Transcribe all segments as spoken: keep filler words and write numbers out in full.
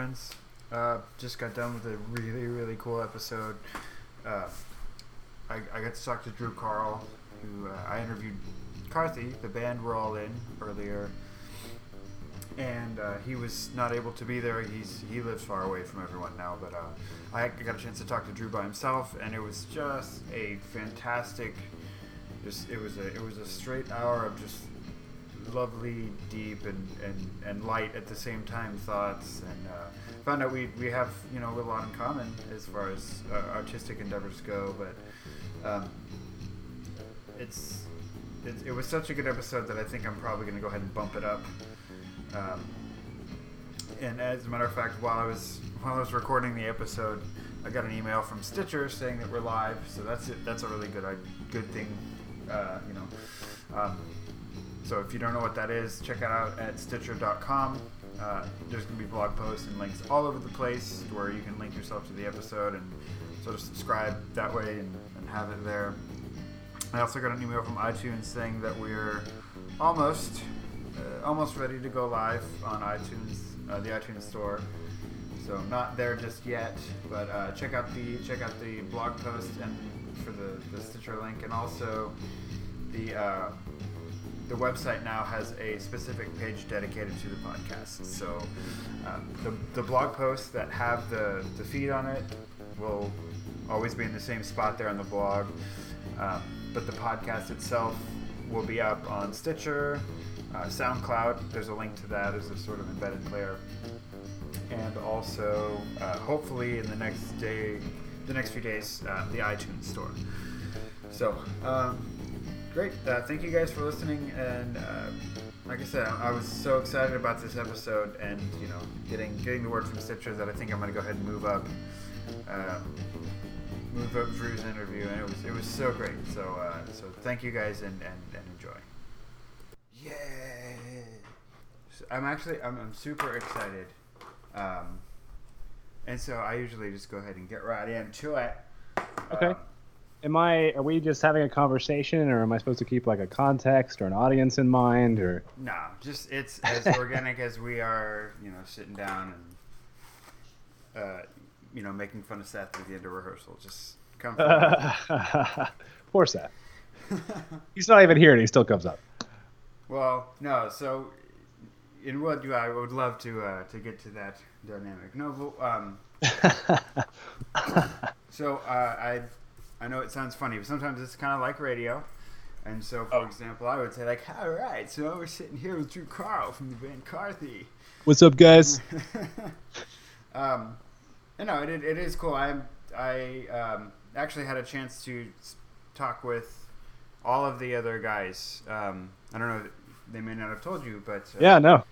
friends. Uh, just got done with a really, really cool episode. Uh, I, I got to talk to Drew Carl, who uh, I interviewed Carthy, the band we're all in, earlier. And uh, he was not able to be there. He's he lives far away from everyone now. But uh, I got a chance to talk to Drew by himself, and it was just a fantastic. Just it was a it was a straight hour of just lovely, deep, and, and, and light at the same time thoughts. And uh, found out we we have you know a lot in common as far as uh, artistic endeavors go. But um, it's it, it was such a good episode that I think I'm probably going to go ahead and bump it up. Um, and as a matter of fact, while I was while I was recording the episode, I got an email from Stitcher saying that we're live. So that's it. That's a really good uh, good thing, uh, you know. Um, so if you don't know what that is, check it out at Stitcher dot com. Uh, there's gonna be blog posts and links all over the place where you can link yourself to the episode and sort of subscribe that way and, and have it there. I also got an email from iTunes saying that we're almost. Uh, almost ready to go live on iTunes, uh, the iTunes store. So not there just yet, but uh, check out the check out the blog post and for the, the Stitcher link, and also the uh, the website now has a specific page dedicated to the podcast. So uh, the the blog posts that have the the feed on it will always be in the same spot there on the blog, uh, but the podcast itself will be up on Stitcher. Uh, SoundCloud, there's a link to that as a sort of embedded player, and also uh, hopefully in the next day, the next few days, uh, the iTunes store. So, um, great! Uh, thank you guys for listening, and uh, like I said, I was so excited about this episode, and you know, getting getting the word from Stitcher that I think I'm going to go ahead and move up, uh, move up Drew's interview, and it was it was so great. So, uh, so thank you guys, and and, and enjoy. Yeah, so I'm actually I'm, I'm super excited, um, and so I usually just go ahead and get right into it. Okay. Um, am I? Are we just having a conversation, or am I supposed to keep like a context or an audience in mind, or? No, just it's as organic as we are. You know, sitting down and, uh, you know, making fun of Seth at the end of rehearsal. Just come. Uh, poor Seth. He's not even here, and he still comes up. Well, no. So, in what do I would love to uh, to get to that dynamic. No, um. so uh, I I know it sounds funny, but sometimes it's kind of like radio. And so, for oh. example, I would say like, "All right, so we're sitting here with Drew Carl from the band Carthy. What's up, guys?" um, you know, it it is cool. I I um actually had a chance to talk with all of the other guys. Um, I don't know, they may not have told you, but... Uh, yeah, no.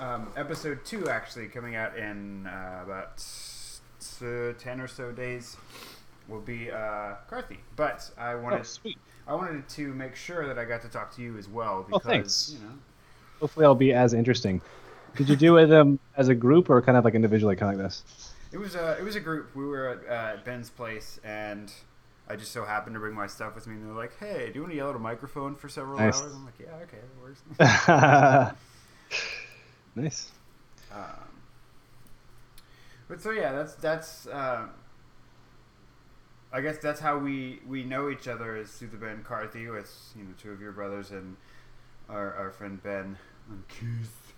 um, episode two, actually, coming out in uh, about s- s- ten or so days, will be uh, Carthy. But I wanted, oh, sweet. I wanted to make sure that I got to talk to you as well, because, well, thanks. You know... Hopefully I'll be as interesting. Did you do it um, as a group or kind of like individually, kind of like this? It was a, it was a group. We were at uh, Ben's place, and... I just so happened to bring my stuff with me, and they're like, "Hey, do you want to yell at a microphone for several nice. hours?" I'm like, "Yeah, okay, that works." Nice. Um, but so yeah, that's that's. Uh, I guess that's how we, we know each other is through the band Carthy with you know two of your brothers and our our friend Ben and Keith.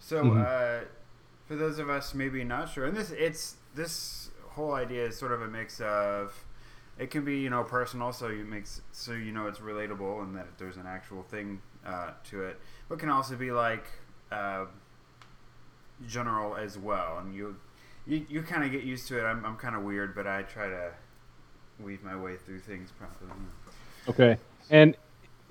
So mm-hmm. uh, for those of us maybe not sure, and this it's this whole idea is sort of a mix of. It can be, you know, personal, so you makes so you know it's relatable and that there's an actual thing uh, to it. But can also be like uh, general as well, and you you, you kind of get used to it. I'm I'm kind of weird, but I try to weave my way through things properly. Okay, and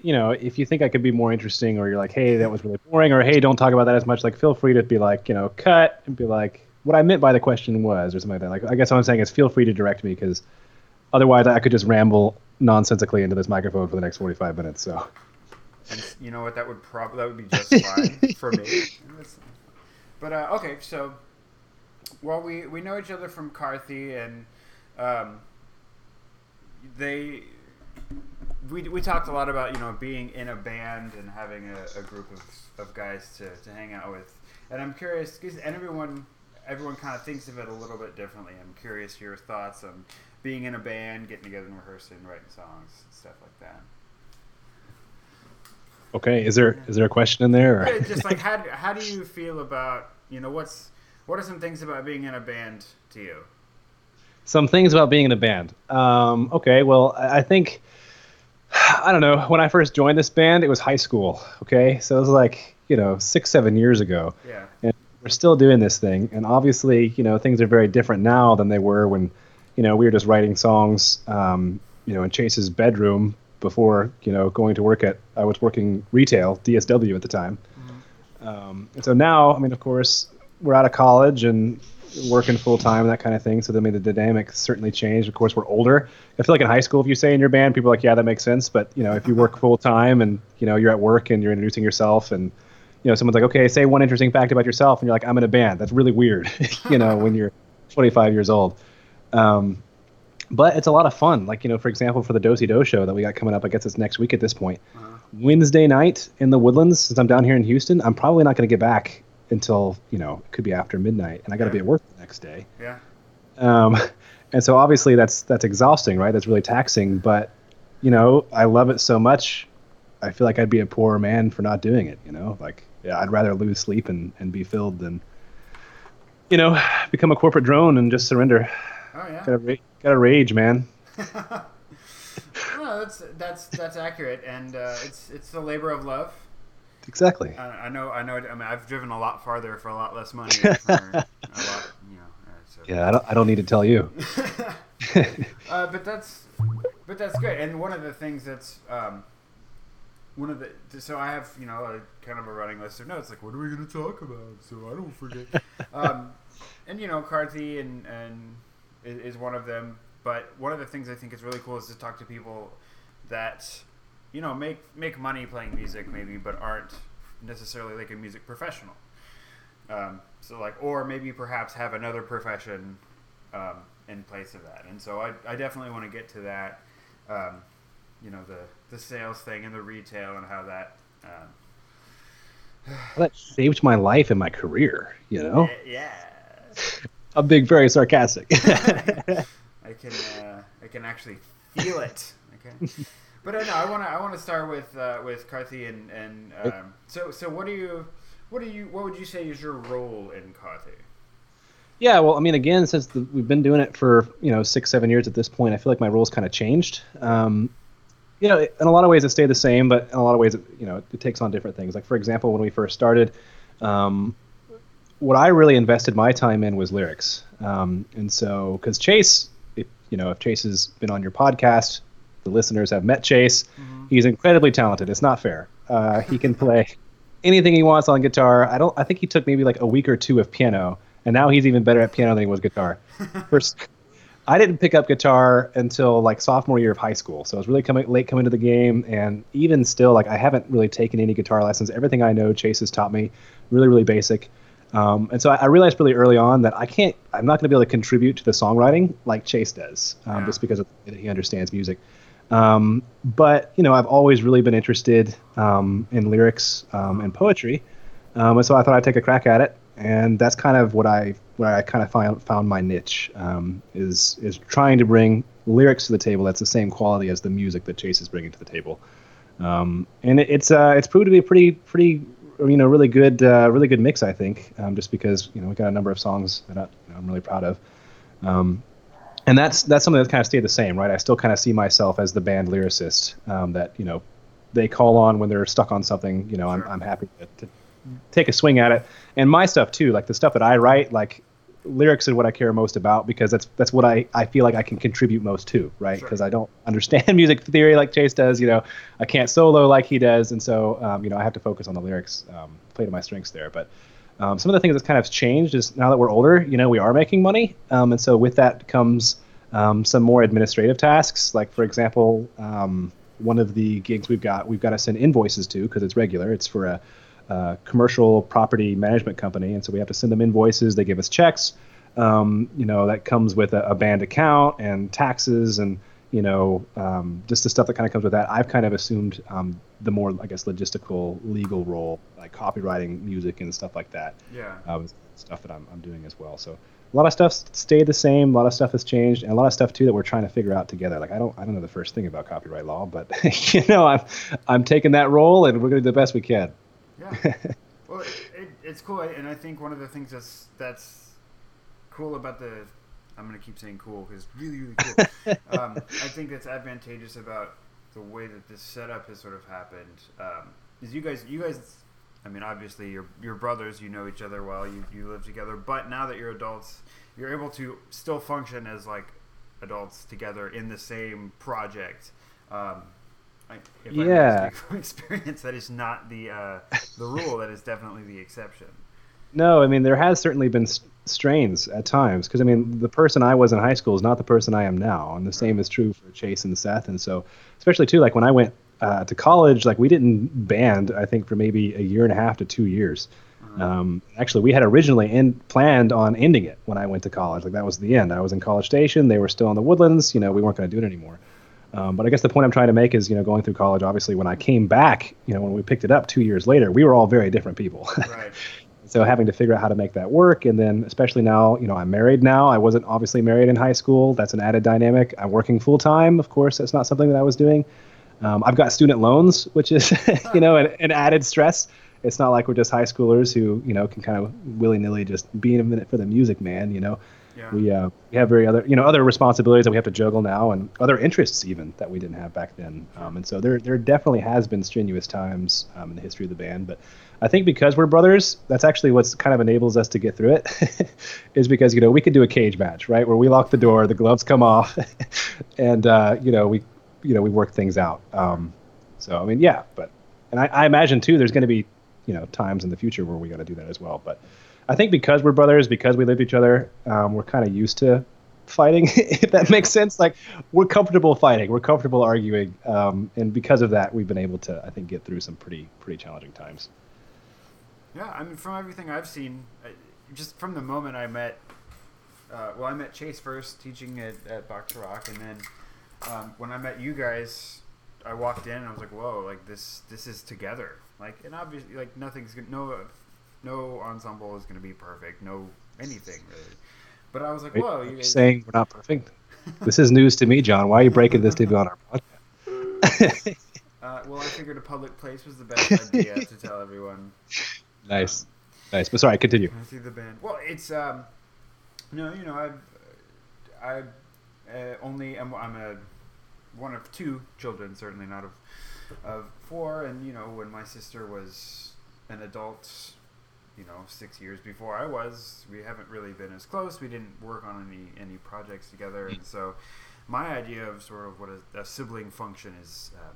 you know, if you think I could be more interesting, or you're like, hey, that was really boring, or hey, don't talk about that as much. Like, feel free to be like, you know, cut and be like, what I meant by the question was, or something like that. Like, I guess what I'm saying is, feel free to direct me because. Otherwise, I could just ramble nonsensically into this microphone for the next forty-five minutes. So, and you know what? That would probably that would be just fine for me. But uh, okay, so well, we we know each other from Carthy, and um, they we we talked a lot about you know being in a band and having a, a group of, of guys to, to hang out with. And I'm curious, and everyone, everyone kind of thinks of it a little bit differently. I'm curious your thoughts on being in a band, getting together and rehearsing, writing songs, and stuff like that. Okay, is there is there a question in there? Or? Just like how how do you feel about, you know, what's what are some things about being in a band to you? Some things about being in a band. Um, okay, well, I think, I don't know, when I first joined this band, it was high school, okay? So it was like, you know, six, seven years ago. Yeah. And we're still doing this thing. And obviously, you know, things are very different now than they were when, you know, we were just writing songs, um, you know, in Chase's bedroom before, you know, going to work at, I was working retail, D S W at the time. Mm-hmm. Um, and so now, I mean, of course, we're out of college and working full-time, that kind of thing. So then, I mean, the dynamic certainly changed. Of course, we're older. I feel like in high school, if you say in your band, people are like, yeah, that makes sense. But, you know, if you work full-time and, you know, you're at work and you're introducing yourself and, you know, someone's like, okay, say one interesting fact about yourself. And you're like, I'm in a band. That's really weird, you know, when you're twenty-five years old. Um, but it's a lot of fun. Like, you know, for example, for the Do-Si-Do show that we got coming up, I guess it's next week at this point. Uh-huh. Wednesday night in the Woodlands, since I'm down here in Houston, I'm probably not going to get back until, you know, it could be after midnight, and I got to yeah. be at work the next day. Yeah. Um, and so obviously that's that's exhausting, right? That's really taxing. But, you know, I love it so much. I feel like I'd be a poorer man for not doing it, you know? Like, yeah, I'd rather lose sleep and, and be filled than, you know, become a corporate drone and just surrender. Oh, yeah. Gotta, ra- gotta rage, man. No, that's that's that's accurate, and uh, it's it's the labor of love. Exactly. I, I know. I know. I mean, I've driven a lot farther for a lot less money. For a lot, you know, so. Yeah, I don't. I don't need to tell you. uh, but that's, but that's good. And one of the things that's, um, one of the. So I have, you know, a, kind of a running list of notes. Like, what are we going to talk about? So I don't forget. um, and you know, Carthy and and is one of them. But one of the things I think is really cool is to talk to people that, you know, make make money playing music maybe, but aren't necessarily like a music professional. Um, so like, or maybe perhaps have another profession um, in place of that. And so I, I definitely want to get to that, um, you know, the, the sales thing and the retail and how that... Um, well, that saved my life and my career, you know? Yeah. I'm being very sarcastic. I can uh, I can actually feel it. Okay. But I know I want to I want to start with uh, with Carthy and and um, so so what do you what do you what would you say is your role in Carthy? Yeah, well, I mean, again, since the, we've been doing it for, you know, six seven years at this point, I feel like my role's kind of changed. Um, you know, in a lot of ways it stayed the same, but in a lot of ways it, you know, it, it takes on different things. Like, for example, when we first started, um, what I really invested my time in was lyrics, um, and so because Chase, if, you know, if Chase has been on your podcast. The listeners have met Chase. Mm-hmm. He's incredibly talented. It's not fair. Uh, he can play anything he wants on guitar. I don't. I think he took maybe like a week or two of piano, and now he's even better at piano than he was guitar. First, I didn't pick up guitar until like sophomore year of high school, so I was really coming late coming to the game. And even still, like I haven't really taken any guitar lessons. Everything I know, Chase has taught me, really, really basic. Um, and so I, I realized really early on that I can't. I'm not going to be able to contribute to the songwriting like Chase does, um, yeah. just because of the way that he understands music. Um, but, you know, I've always really been interested um, in lyrics um, and poetry, um, and so I thought I'd take a crack at it, and that's kind of what I where I kind of found found my niche um, is is trying to bring lyrics to the table that's the same quality as the music that Chase is bringing to the table, um, and it, it's uh, it's proved to be a pretty pretty you know really good uh, really good mix, I think, um, just because, you know, we got a number of songs that I, you know, I'm really proud of. Um, And that's that's something that kind of stayed the same, right? I still kind of see myself as the band lyricist um, that, you know, they call on when they're stuck on something. You know, I'm I'm happy to, to take a swing at it. And my stuff, too, like the stuff that I write, like lyrics are what I care most about because that's that's what I, I feel like I can contribute most to, right? Because sure. I don't understand music theory like Chase does. You know, I can't solo like he does. And so, um, you know, I have to focus on the lyrics, um, play to my strengths there. But Um, some of the things that's kind of changed is now that we're older, you know, we are making money. Um, and so with that comes um, some more administrative tasks. Like, for example, um, one of the gigs we've got, we've got to send invoices to because it's regular. It's for a, a commercial property management company. And so we have to send them invoices. They give us checks. Um, you know, that comes with a, a band account and taxes and, you know, um, just the stuff that kind of comes with that. I've kind of assumed um, the more, I guess, logistical, legal role, like copywriting music and stuff like that. Yeah. Uh, stuff that I'm, I'm doing as well. So a lot of stuff stayed the same. A lot of stuff has changed, and a lot of stuff too that we're trying to figure out together. Like I don't, I don't know the first thing about copyright law, but you know, I'm, I'm taking that role, and we're going to do the best we can. Yeah. Well, it, it, it's cool, and I think one of the things that's that's cool about the, I'm going to keep saying cool because really, really cool. um, I think that's advantageous about the way that this setup has sort of happened. Um, is you guys, you guys, I mean, obviously you're, you're brothers, you know each other well, you, you live together, but now that you're adults, you're able to still function as like adults together in the same project. Um, I, if yeah. I speak from experience, that is not the uh, the rule. That is definitely the exception. No, I mean, there has certainly been st- strains at times because, I mean, the person I was in high school is not the person I am now, and the right. same is true for Chase and Seth. And so, especially, too, like when I went uh, to college, like we didn't band, I think, for maybe a year and a half to two years. Uh-huh. Um, actually, we had originally end- planned on ending it when I went to college. Like that was the end. I was in College Station. They were still in the Woodlands. You know, we weren't going to do it anymore. Um, but I guess the point I'm trying to make is, you know, going through college, obviously, when I came back, you know, when we picked it up two years later, we were all very different people. Right. So having to figure out how to make that work. And then especially now, you know, I'm married now. I wasn't obviously married in high school. That's an added dynamic. I'm working full time. Of course, that's not something that I was doing. Um, I've got student loans, which is, you know, an, an added stress. It's not like we're just high schoolers who, you know, can kind of willy nilly just be in a minute for the music, man, you know. Yeah. We uh, we have very other, you know, other responsibilities that we have to juggle now, and other interests even that we didn't have back then. Um, and so there there definitely has been strenuous times um, in the history of the band. But I think because we're brothers, that's actually what's kind of enables us to get through it, is because, you know, we could do a cage match, right, where we lock the door, the gloves come off, and uh, you know we you know we work things out. Um, so I mean, yeah, but and I, I imagine too, there's going to be, you know, times in the future where we got to do that as well, but. I think because we're brothers, because we live with each other, um, we're kind of used to fighting, if that makes sense. Like, we're comfortable fighting. We're comfortable arguing. Um, and because of that, we've been able to, I think, get through some pretty pretty challenging times. Yeah, I mean, from everything I've seen, just from the moment I met, uh, well, I met Chase first, teaching at, at Bach to Rock. And then um, when I met you guys, I walked in and I was like, whoa, like, this this is together. Like, and obviously, like, nothing's good. No... No ensemble is going to be perfect. No anything, really. But I was like, whoa. You're saying we're not perfect? This is news to me, John. Why are you breaking this to be on our podcast? uh, well, I figured a public place was the best idea to tell everyone. Nice. Um, nice. But sorry, continue. I see the band. Well, it's, um, no, you know, I've, I uh, only, I'm, I'm a one of two children, certainly not of, of four. And, you know, when my sister was an adult, you know, six years before I was, we haven't really been as close. We didn't work on any, any projects together. And so my idea of sort of what a, a sibling function is, uh,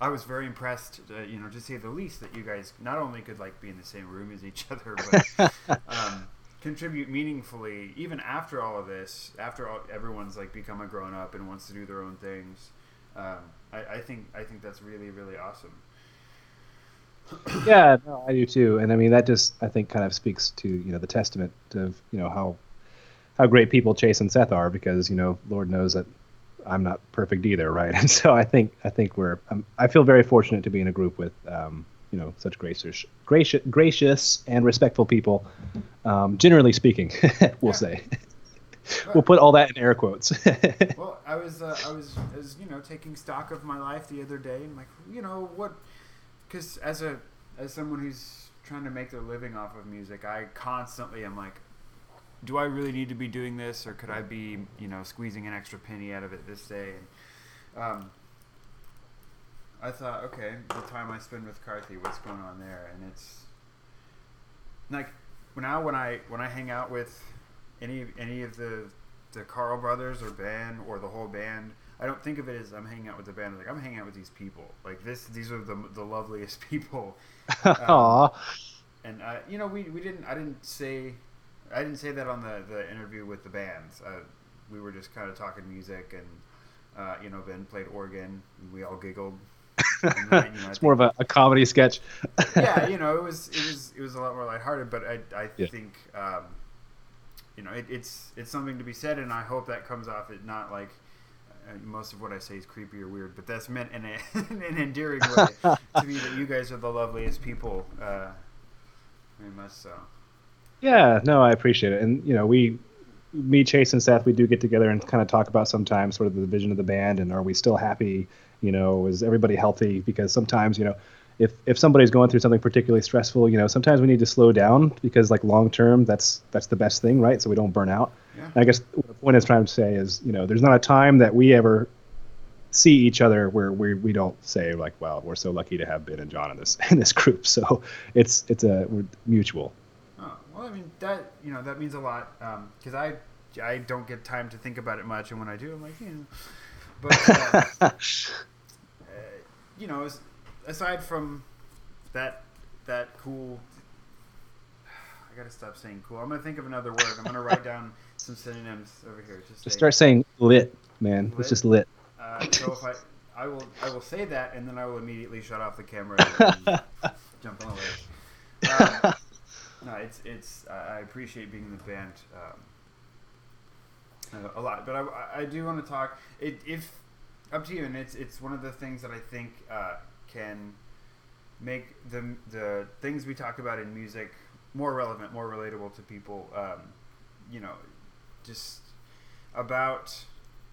I was very impressed, uh, you know, to say the least, that you guys not only could like be in the same room as each other, but um, contribute meaningfully, even after all of this, after all, everyone's like become a grown up and wants to do their own things. Um, I, I think, I think that's really, really awesome. Yeah, no, I do too, and I mean that just I think kind of speaks to, you know, the testament of, you know, how how great people Chase and Seth are, because, you know, Lord knows that I'm not perfect either, right? And so I think I think we're I'm, I feel very fortunate to be in a group with um, you know, such gracious gracious gracious and respectful people. Um, generally speaking, we'll yeah. say well, we'll put all that in air quotes. well, I was uh, I was I was you know taking stock of my life the other day, and like you know what. Because as a as someone who's trying to make their living off of music, I constantly am like, do I really need to be doing this, or could I be, you know, squeezing an extra penny out of it this day? And um, I thought, okay, the time I spend with Carthy, what's going on there? And it's like now when I when I hang out with any any of the the Carl brothers or Ben or the whole band, I don't think of it as I'm hanging out with the band. I'm like I'm hanging out with these people. Like this, these are the the loveliest people. Um, Aww. And I, you know, we, we didn't. I didn't say, I didn't say that on the, the interview with the bands. Uh, we were just kind of talking music, and uh, you know, Ben played organ. And we all giggled. And then, you know, it's think, more of a, a comedy sketch. Yeah, you know, it was it was it was a lot more lighthearted. But I I yeah. think um, you know it, it's it's something to be said, and I hope that comes off it not like. most of what I say is creepy or weird, but that's meant in, a, in an endearing way to me, that you guys are the loveliest people. Uh, very much so. Yeah, no, I appreciate it. And, you know, we, me, Chase, and Seth, we do get together and kind of talk about sometimes sort of the vision of the band, and are we still happy? You know, is everybody healthy? Because sometimes, you know, if if somebody's going through something particularly stressful, you know, sometimes we need to slow down, because, like, long term, that's that's the best thing, right? So we don't burn out. Yeah. And I guess what the point is trying to say is, you know, there's not a time that we ever see each other where we we don't say, like, wow, we're so lucky to have Ben and John in this in this group. So it's it's a we're mutual. Oh, well, I mean, that, you know, that means a lot, um, because I I don't get time to think about it much, and when I do, I'm like, you know. But uh, uh, you know, it's, aside from that, that cool, I gotta stop saying cool. I'm gonna think of another word. I'm gonna write down some synonyms over here. Just, just say, start saying lit, man. Lit. It's just lit. Uh, so if I, I will, I will say that, and then I will immediately shut off the camera and jump on the list. Um, no, it's it's. I appreciate being in the band um, a lot, but I I do want to talk. It if up to you, and it's it's one of the things that I think. Uh, can make the the things we talk about in music more relevant, more relatable to people, um, you know, just about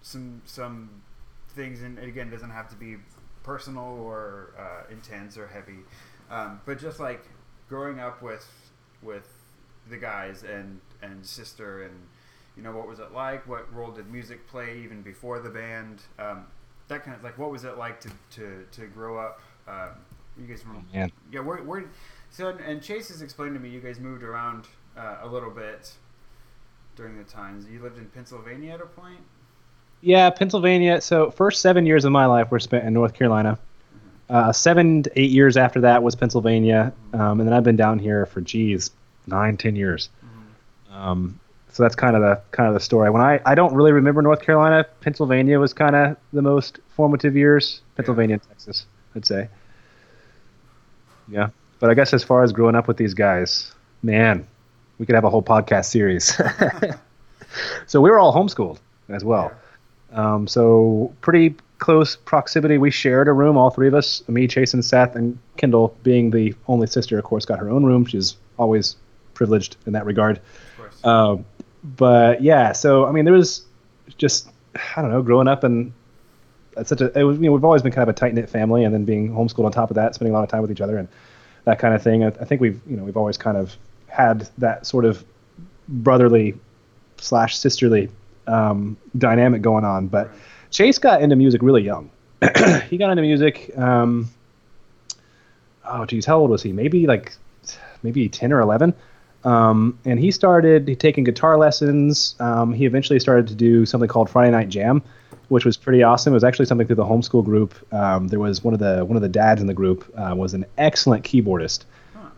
some some things, and again, it doesn't have to be personal or uh, intense or heavy, um, but just like growing up with with the guys and, and sister, and, you know, what was it like, what role did music play even before the band, um, that kind of, like, what was it like to, to, to grow up? Um, you guys remember? Oh, yeah, we're, we're, so, and Chase has explained to me you guys moved around uh, a little bit during the times. You lived in Pennsylvania at a point? Yeah, Pennsylvania. So, first seven years of my life were spent in North Carolina. Mm-hmm. Uh, seven to eight years after that was Pennsylvania. Mm-hmm. Um, and then I've been down here for, geez, nine, ten years. Mm-hmm. Um So that's kind of the kind of the story. When I, I don't really remember North Carolina. Pennsylvania was kind of the most formative years. Pennsylvania, yeah. And Texas, I'd say. Yeah, but I guess as far as growing up with these guys, man, we could have a whole podcast series. So we were all homeschooled as well. Yeah. Um, so pretty close proximity. We shared a room, all three of us, me, Chase, and Seth, and Kendall, being the only sister, of course, got her own room. She's always privileged in that regard. Of course. Um, But yeah, so I mean, there was just, I don't know, growing up and such a, it was, you know, we've always been kind of a tight knit family, and then being homeschooled on top of that, spending a lot of time with each other and that kind of thing. I, I think we've, you know, we've always kind of had that sort of brotherly slash sisterly um, dynamic going on. But Chase got into music really young. He got into music. Um, oh geez, how old was he? Maybe like maybe ten or eleven. Um, and he started taking guitar lessons. Um, he eventually started to do something called Friday Night Jam, which was pretty awesome. It was actually something through the homeschool group. Um, there was one of the one of the dads in the group uh, was an excellent keyboardist,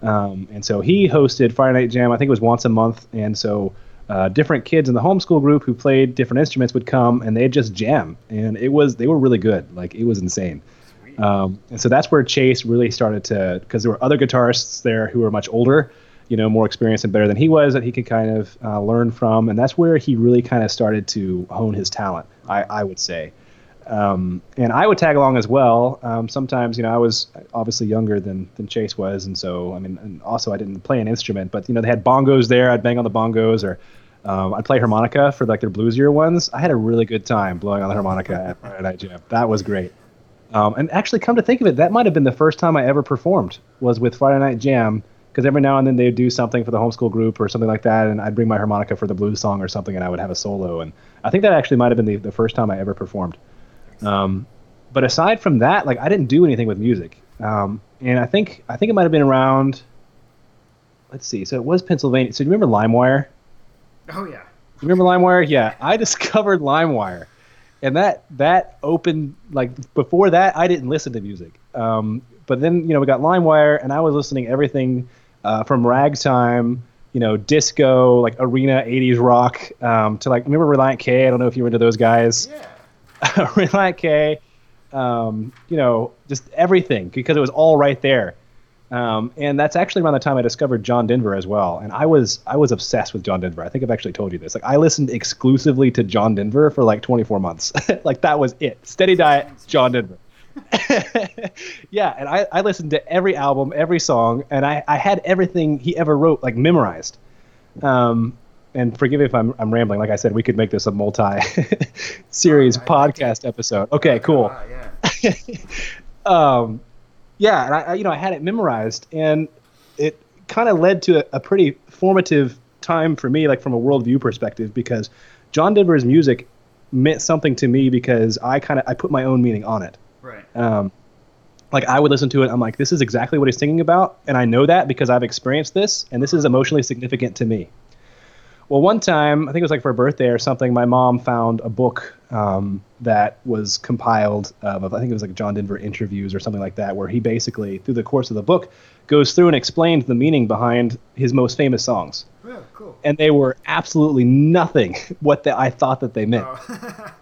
um, and so he hosted Friday Night Jam. I think it was once a month, and so uh, different kids in the homeschool group who played different instruments would come and they'd just jam, and it was they were really good. Like, it was insane. Um, and so that's where Chase really started to, because there were other guitarists there who were much older, you know, more experienced and better than he was, that he could kind of uh, learn from. And that's where he really kind of started to hone his talent, I, I would say. Um, and I would tag along as well. Um, sometimes, you know, I was obviously younger than, than Chase was. And so, I mean, and also I didn't play an instrument, but, you know, they had bongos there. I'd bang on the bongos, or um, I'd play harmonica for, like, their bluesier ones. I had a really good time blowing on the harmonica at Friday Night Jam. That was great. Um, and actually, come to think of it, that might have been the first time I ever performed, was with Friday Night Jam. Because every now and then they would do something for the homeschool group or something like that, and I'd bring my harmonica for the blues song or something, and I would have a solo. And I think that actually might have been the, the first time I ever performed. Um, but aside from that, like, I didn't do anything with music. Um, and I think I think it might have been around, let's see, so it was Pennsylvania. So do you remember LimeWire? Oh, yeah. You remember LimeWire? Yeah. I discovered LimeWire. And that, that opened, like, before that, I didn't listen to music. Um, but then, you know, we got LimeWire, and I was listening everything Uh, from ragtime, you know, disco, like arena eighties rock, um, to, like, remember Reliant K? I don't know if you were into those guys. Yeah. Reliant K, um, you know, just everything, because it was all right there. Um, and that's actually around the time I discovered John Denver as well. And I was I was obsessed with John Denver. I think I've actually told you this. Like, I listened exclusively to John Denver for like twenty-four months. Like, that was it. Steady diet, John Denver. Yeah, and I, I listened to every album, every song, and I, I had everything he ever wrote, like, memorized. Um, and forgive me if I'm I'm rambling. Like I said, we could make this a multi-series oh, podcast episode. Okay, cool. Uh, yeah. um. Yeah, and I, you know, I had it memorized, and it kind of led to a, a pretty formative time for me, like from a worldview perspective, because John Denver's music meant something to me because I kind of I put my own meaning on it. Right. Um, like I would listen to it, I'm like, this is exactly what he's singing about, and I know that because I've experienced this, and this is emotionally significant to me. Well, one time, I think it was like for a birthday or something, my mom found a book um, that was compiled um, of, I think it was like John Denver interviews or something like that, where he basically, through the course of the book, goes through and explains the meaning behind his most famous songs. Yeah, cool. And they were absolutely nothing what the, I thought that they meant. Oh.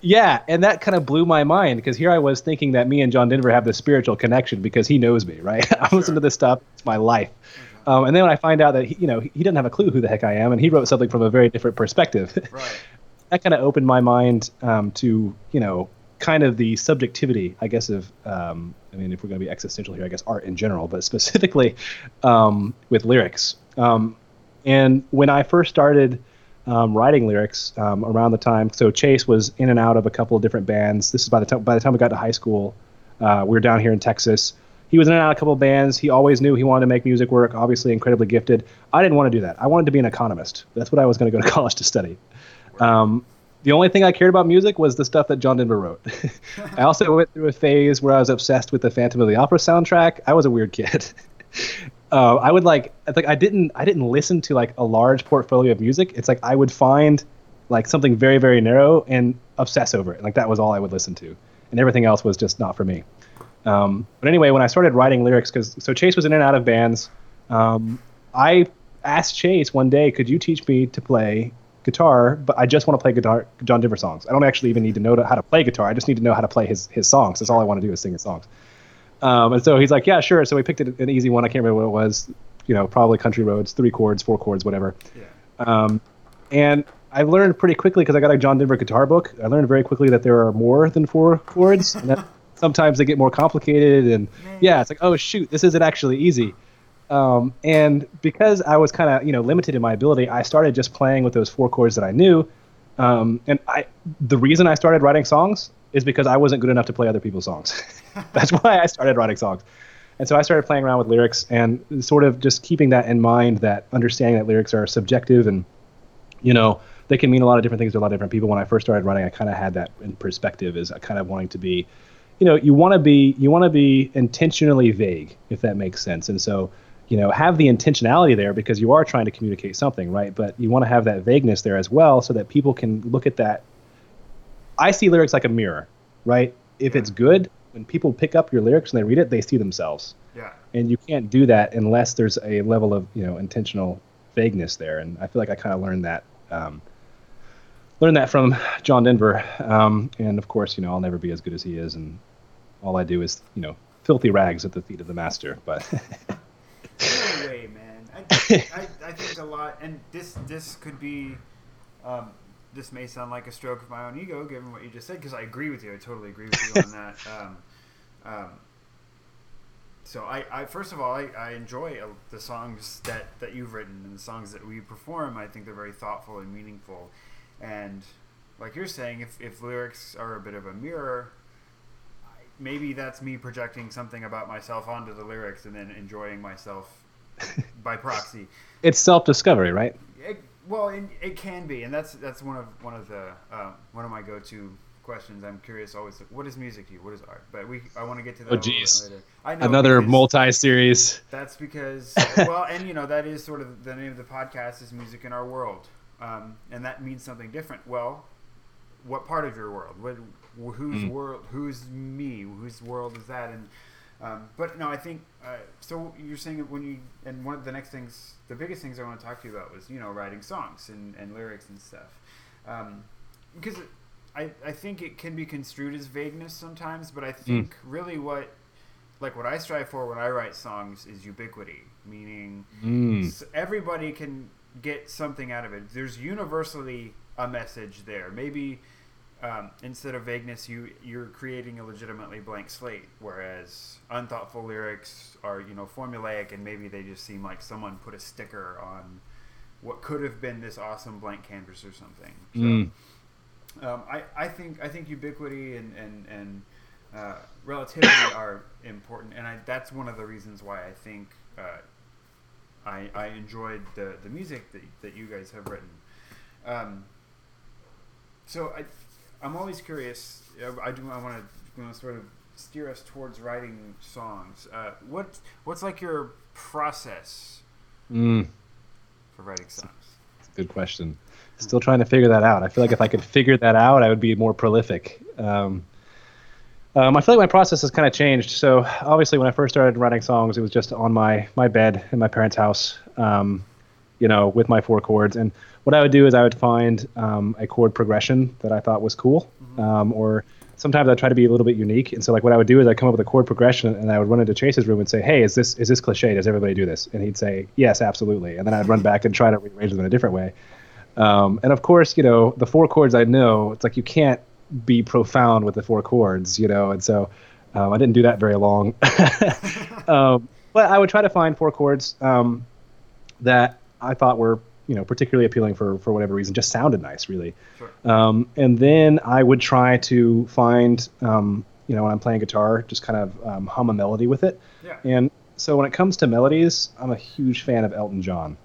Yeah, and that kind of blew my mind, because here I was thinking that me and John Denver have this spiritual connection because he knows me, right? Sure. I listen to this stuff, it's my life. Um, and then when I find out that he, you know, he didn't have a clue who the heck I am, and he wrote something from a very different perspective, right. That kind of opened my mind um, to, you know, kind of the subjectivity, I guess, of, um, I mean, if we're going to be existential here, I guess art in general, but specifically um, with lyrics. Um, and when I first started um, writing lyrics um, around the time, so Chase was in and out of a couple of different bands. This is by the time by the time we got to high school, uh, we were down here in Texas. He was in and out of a couple of bands. He always knew he wanted to make music work, obviously incredibly gifted. I didn't want to do that. I wanted to be an economist. That's what I was going to go to college to study. Um, the only thing I cared about music was the stuff that John Denver wrote. I also went through a phase where I was obsessed with the Phantom of the Opera soundtrack. I was a weird kid. uh, I would like, like I didn't, I didn't listen to like a large portfolio of music. It's like I would find like something very, very narrow and obsess over it. Like that was all I would listen to, and everything else was just not for me. Um, but anyway, when I started writing lyrics, because so Chase was in and out of bands, um, I asked Chase one day, could you teach me to play guitar? But I just want to play guitar, John Denver songs. I don't actually even need to know to, how to play guitar. I just need to know how to play his, his songs. That's all I want to do is sing his songs. Um, and so he's like, yeah, sure. So we picked an easy one. I can't remember what it was, you know, probably Country Roads, three chords, four chords, whatever. Yeah. Um, and I learned pretty quickly, because I got a John Denver guitar book. I learned very quickly that there are more than four chords. And that, sometimes they get more complicated, and yeah, it's like, oh shoot, this isn't actually easy. Um, and because I was kind of, you know, limited in my ability, I started just playing with those four chords that I knew. Um, and I, the reason I started writing songs is because I wasn't good enough to play other people's songs. That's why I started writing songs. And so I started playing around with lyrics and sort of just keeping that in mind, that understanding that lyrics are subjective and, you know, they can mean a lot of different things to a lot of different people. When I first started writing, I kind of had that in perspective, is I kind of wanting to be, you know, you want to be you want to be intentionally vague, if that makes sense. And so, you know, have the intentionality there because you are trying to communicate something, right? But you want to have that vagueness there as well so that people can look at that. I see lyrics like a mirror, right? If it's good, when people pick up your lyrics and they read it, they see themselves. Yeah. And you can't do that unless there's a level of, you know, intentional vagueness there. And I feel like I kind of learned that. Um, learned that from John Denver. Um, and, of course, you know, I'll never be as good as he is, and all I do is, you know, filthy rags at the feet of the master. But no way, man. I, th- I, I think a lot, and this this could be, um, this may sound like a stroke of my own ego, given what you just said, because I agree with you. I totally agree with you on that. Um, um, so I, I, first of all, I, I enjoy the songs that, that you've written and the songs that we perform. I think they're very thoughtful and meaningful. And like you're saying, if if lyrics are a bit of a mirror, maybe that's me projecting something about myself onto the lyrics and then enjoying myself by proxy. It's self-discovery, right? It, well, it, it can be, and that's that's one of one of the uh, one of my go-to questions. I'm curious always, like, what is music to you? What is art? But we I want to get to that oh, a little bit later. I know another multi-series. That's because well, and you know that is sort of the name of the podcast is Music in Our World, um, and that means something different. Well, what part of your world? What whose mm. world, who's me, whose world is that? And um, but no, I think uh, so. You're saying that when you, and one of the next things, the biggest things I want to talk to you about was, you know, writing songs and, and lyrics and stuff, um, because it, I I think it can be construed as vagueness sometimes. But I think mm. really what like what I strive for when I write songs is ubiquity, meaning mm. everybody can get something out of it. There's universally a message there. Maybe um, instead of vagueness, you you're creating a legitimately blank slate, whereas unthoughtful lyrics are, you know, formulaic, and maybe they just seem like someone put a sticker on what could have been this awesome blank canvas or something. So, mm. um, I, I think I think ubiquity and and, and uh, relativity are important, and I, that's one of the reasons why I think uh, I I enjoyed the, the music that that you guys have written. Um, so I I'm always curious. I do I want to sort of steer us towards writing songs. Uh, what what's like your process? Mm. Writing songs? That's a good question. Still trying to figure that out. I feel like if I could figure that out, I would be more prolific. Um, um, I feel like my process has kind of changed. So obviously when I first started writing songs, it was just on my, my bed in my parents' house, um, you know, with my four chords. And what I would do is I would find um, a chord progression that I thought was cool, mm-hmm. um, or sometimes I'd try to be a little bit unique. And so like what I would do is I'd come up with a chord progression and I would run into Chase's room and say, hey, is this is this cliche? Does everybody do this? And he'd say, yes, absolutely. And then I'd run back and try to rearrange them in a different way. Um, and of course, you know, the four chords I know, it's like you can't be profound with the four chords, you know. And so um, I didn't do that very long. um, but I would try to find four chords um, that I thought were, you know, particularly appealing for, for whatever reason, just sounded nice, really. Sure. Um, and then I would try to find, um, you know, when I'm playing guitar, just kind of um, hum a melody with it. Yeah. And so when it comes to melodies, I'm a huge fan of Elton John.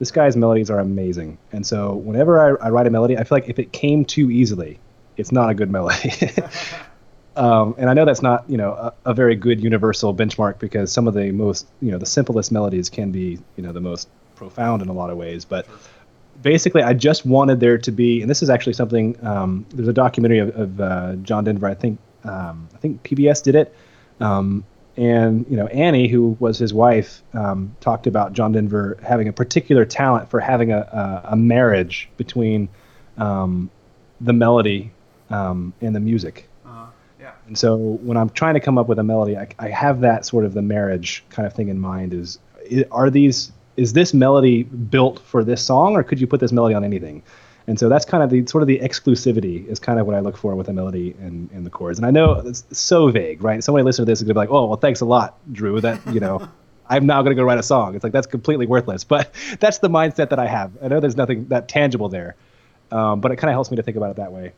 This guy's melodies are amazing. And so whenever I, I write a melody, I feel like if it came too easily, it's not a good melody. um, and I know that's not, you know, a, a very good universal benchmark because some of the most, you know, the simplest melodies can be, you know, the most profound in a lot of ways, but basically I just wanted there to be, and this is actually something, um, there's a documentary of, of uh, John Denver, I think, um, I think P B S did it, um, and, you know, Annie, who was his wife, um, talked about John Denver having a particular talent for having a, a, a marriage between um, the melody um, and the music. Uh, yeah. And so when I'm trying to come up with a melody, I, I have that sort of the marriage kind of thing in mind is, are these is this melody built for this song, or could you put this melody on anything? And so that's kind of the sort of the exclusivity is kind of what I look for with a melody and, and the chords. And I know it's so vague, right? Somebody listening to this is going to be like, oh, well, thanks a lot, Drew. That, you know, I'm now going to go write a song. It's like, that's completely worthless. But that's the mindset that I have. I know there's nothing that tangible there, um, but it kind of helps me to think about it that way.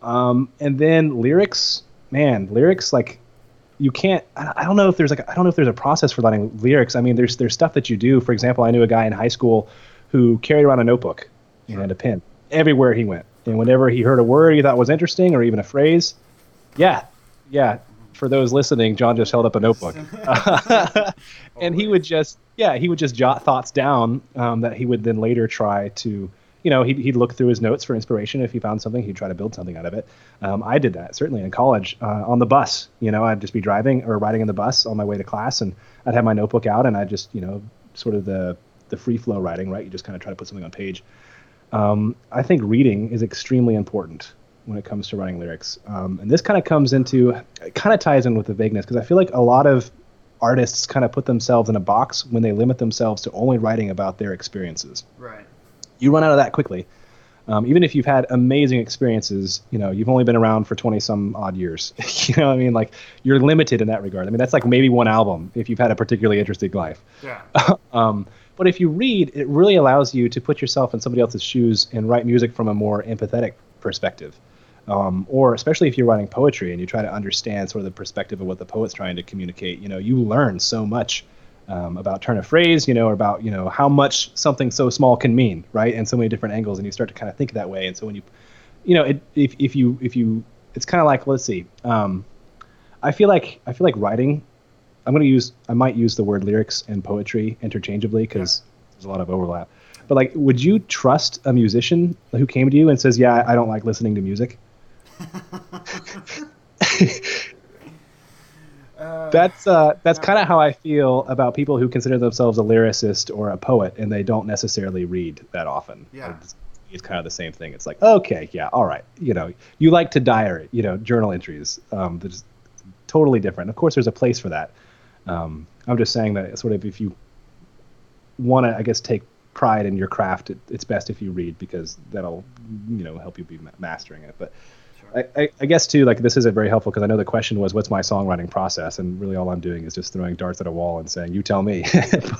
Um, and then lyrics, man, lyrics, like, you can't, I don't know if there's like, I don't know if there's a process for writing lyrics. I mean, there's, there's stuff that you do. For example, I knew a guy in high school who carried around a notebook sure. and a pen everywhere he went. And whenever he heard a word he thought was interesting or even a phrase. Yeah. Yeah. For those listening, John just held up a notebook and he would just, yeah, he would just jot thoughts down um, that he would then later try to, you know, he'd, he'd look through his notes for inspiration. If he found something, he'd try to build something out of it. Um, I did that, certainly in college, uh, on the bus. You know, I'd just be driving or riding in the bus on my way to class, and I'd have my notebook out, and I'd just, you know, sort of the, the free flow writing, right? You just kind of try to put something on page. Um, I think reading is extremely important when it comes to writing lyrics. Um, and this kind of comes into, it kind of ties in with the vagueness, because I feel like a lot of artists kind of put themselves in a box when they limit themselves to only writing about their experiences. Right. You run out of that quickly. Um, even if you've had amazing experiences, you know, you've only been around for twenty some odd years. You know what I mean? Like, you're limited in that regard. I mean, that's like maybe one album if you've had a particularly interesting life. Yeah. um, but if you read, it really allows you to put yourself in somebody else's shoes and write music from a more empathetic perspective. Um, or especially if you're writing poetry and you try to understand sort of the perspective of what the poet's trying to communicate, you know, you learn so much. Um, about turn of phrase, you know, or about, you know, how much something so small can mean, right? And so many different angles, and you start to kind of think that way. And so when you, you know, it, if if you if you, it's kind of like, let's see, um, I feel like I feel like writing. I'm gonna use I might use the word lyrics and poetry interchangeably because yeah. there's a lot of overlap. But like, would you trust a musician who came to you and says, "Yeah, I don't like listening to music"? That's uh, that's kind of how I feel about people who consider themselves a lyricist or a poet, and they don't necessarily read that often. Yeah, it's, it's kind of the same thing. It's like, okay, yeah, all right, you know, you like to diary, you know, journal entries. Um, that's totally different. Of course, there's a place for that. Um, I'm just saying that sort of if you want to, I guess, take pride in your craft, it, it's best if you read, because that'll, you know, help you be mastering it. But sure. I, I, I guess, too, like, this isn't very helpful, because I know the question was, what's my songwriting process? And really all I'm doing is just throwing darts at a wall and saying, you tell me.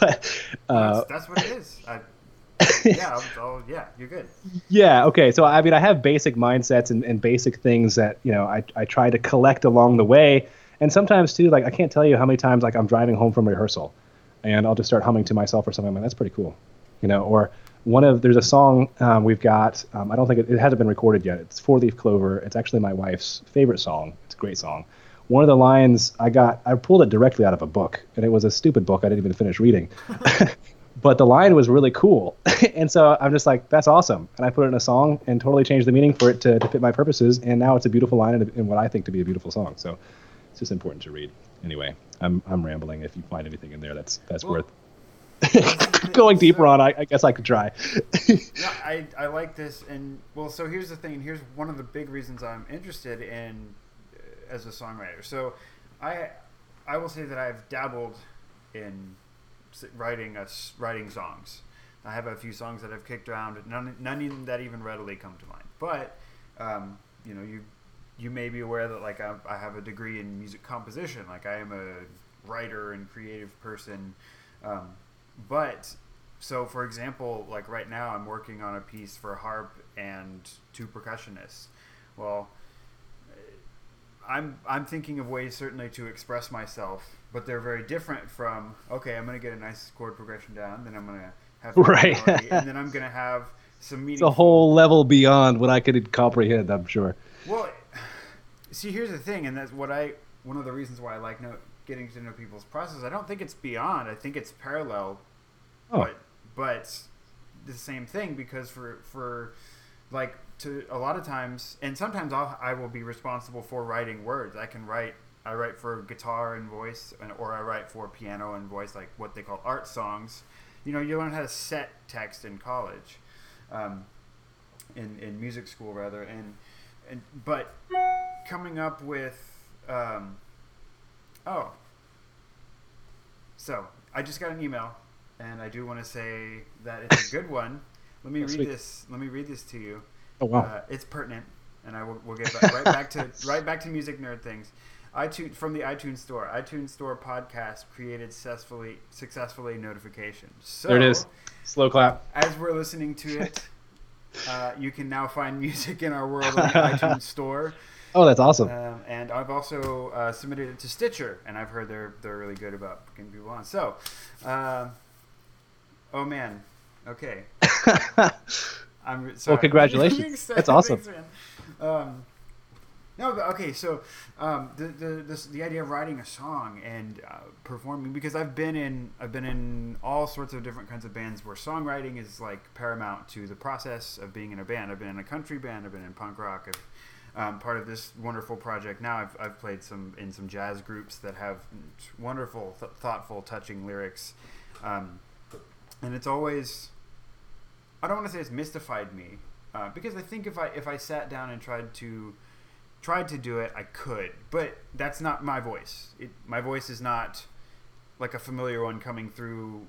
But uh, that's, that's what it is. I, yeah, I'll, I'll, yeah, you're good. Yeah, okay. So, I mean, I have basic mindsets and, and basic things that, you know, I, I try to collect along the way. And sometimes, too, like, I can't tell you how many times, like, I'm driving home from rehearsal and I'll just start humming to myself or something. I'm like, that's pretty cool. You know, or one of, there's a song um, we've got, um, I don't think, it, it hasn't been recorded yet. It's Four Leaf Clover. It's actually my wife's favorite song. It's a great song. One of the lines I got, I pulled it directly out of a book, and it was a stupid book I didn't even finish reading. But the line was really cool. And so I'm just like, that's awesome. And I put it in a song and totally changed the meaning for it to, to fit my purposes. And now it's a beautiful line and, and what I think to be a beautiful song. So it's just important to read. Anyway, I'm I'm rambling. If you find anything in there that's that's well, worth going deeper so, on, I, I guess I could try. Yeah, I, I like this. And, well, so here's the thing. Here's one of the big reasons I'm interested in uh, as a songwriter. So I I will say that I've dabbled in writing us writing songs. I have a few songs that I've kicked around. None none that even readily come to mind. But um, you know, you you may be aware that, like, I, I have a degree in music composition. Like, I am a writer and creative person. Um, but so, for example, like right now, I'm working on a piece for harp and two percussionists. Well, I'm I'm thinking of ways certainly to express myself, but they're very different from, okay, I'm going to get a nice chord progression down, then I'm going to have right, melody, and then I'm going to have some meaningful. It's a whole level beyond what I could comprehend, I'm sure. Well, see, here's the thing, and that's what I one of the reasons why I like know, getting to know people's process. I don't think it's beyond. I think it's parallel, oh. but but the same thing, because for for like. To a lot of times, and sometimes I'll, I will be responsible for writing words. I can write, I write for guitar and voice, and, or I write for piano and voice, like what they call art songs. You know, you learn how to set text in college, um, in in music school rather, and and but coming up with, um, oh, so I just got an email, and I do want to say that it's a good one. Let me That's read sweet. this. Let me read this to you. Oh, wow. Uh, it's pertinent, and I will we'll get back, right back to right back to music nerd things. iTunes from the iTunes Store. iTunes Store podcast created successfully successfully notification. So there it is. Slow clap. As we're listening to it, uh, you can now find music in our world on the iTunes Store. Oh, that's awesome. Um, and I've also uh, submitted it to Stitcher, and I've heard they're they're really good about getting people on. So, uh, oh man, okay. I'm sorry. Well, congratulations. That's awesome. Um, no, but okay. So um, the the this, the idea of writing a song and uh, performing, because I've been in I've been in all sorts of different kinds of bands where songwriting is like paramount to the process of being in a band. I've been in a country band. I've been in punk rock. I've um, part of this wonderful project now. I've I've played some in some jazz groups that have wonderful, th- thoughtful, touching lyrics, um, and it's always. I don't want to say it's mystified me, uh, because I think if I if I sat down and tried to tried to do it, I could. But that's not my voice. It, my voice is not like a familiar one coming through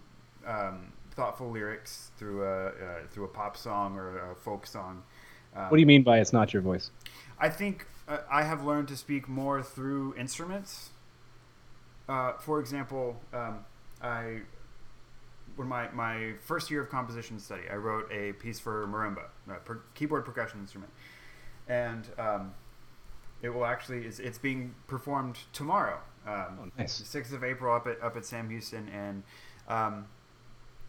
um, thoughtful lyrics through a uh, through a pop song or a folk song. Um, what do you mean by it's not your voice? I think uh, I have learned to speak more through instruments. Uh, for example, um, I. When my, my first year of composition study, I wrote a piece for marimba, a per, keyboard percussion instrument, and um, it will actually it's, it's being performed tomorrow, um, oh, nice. the sixth of April up at up at Sam Houston, and um,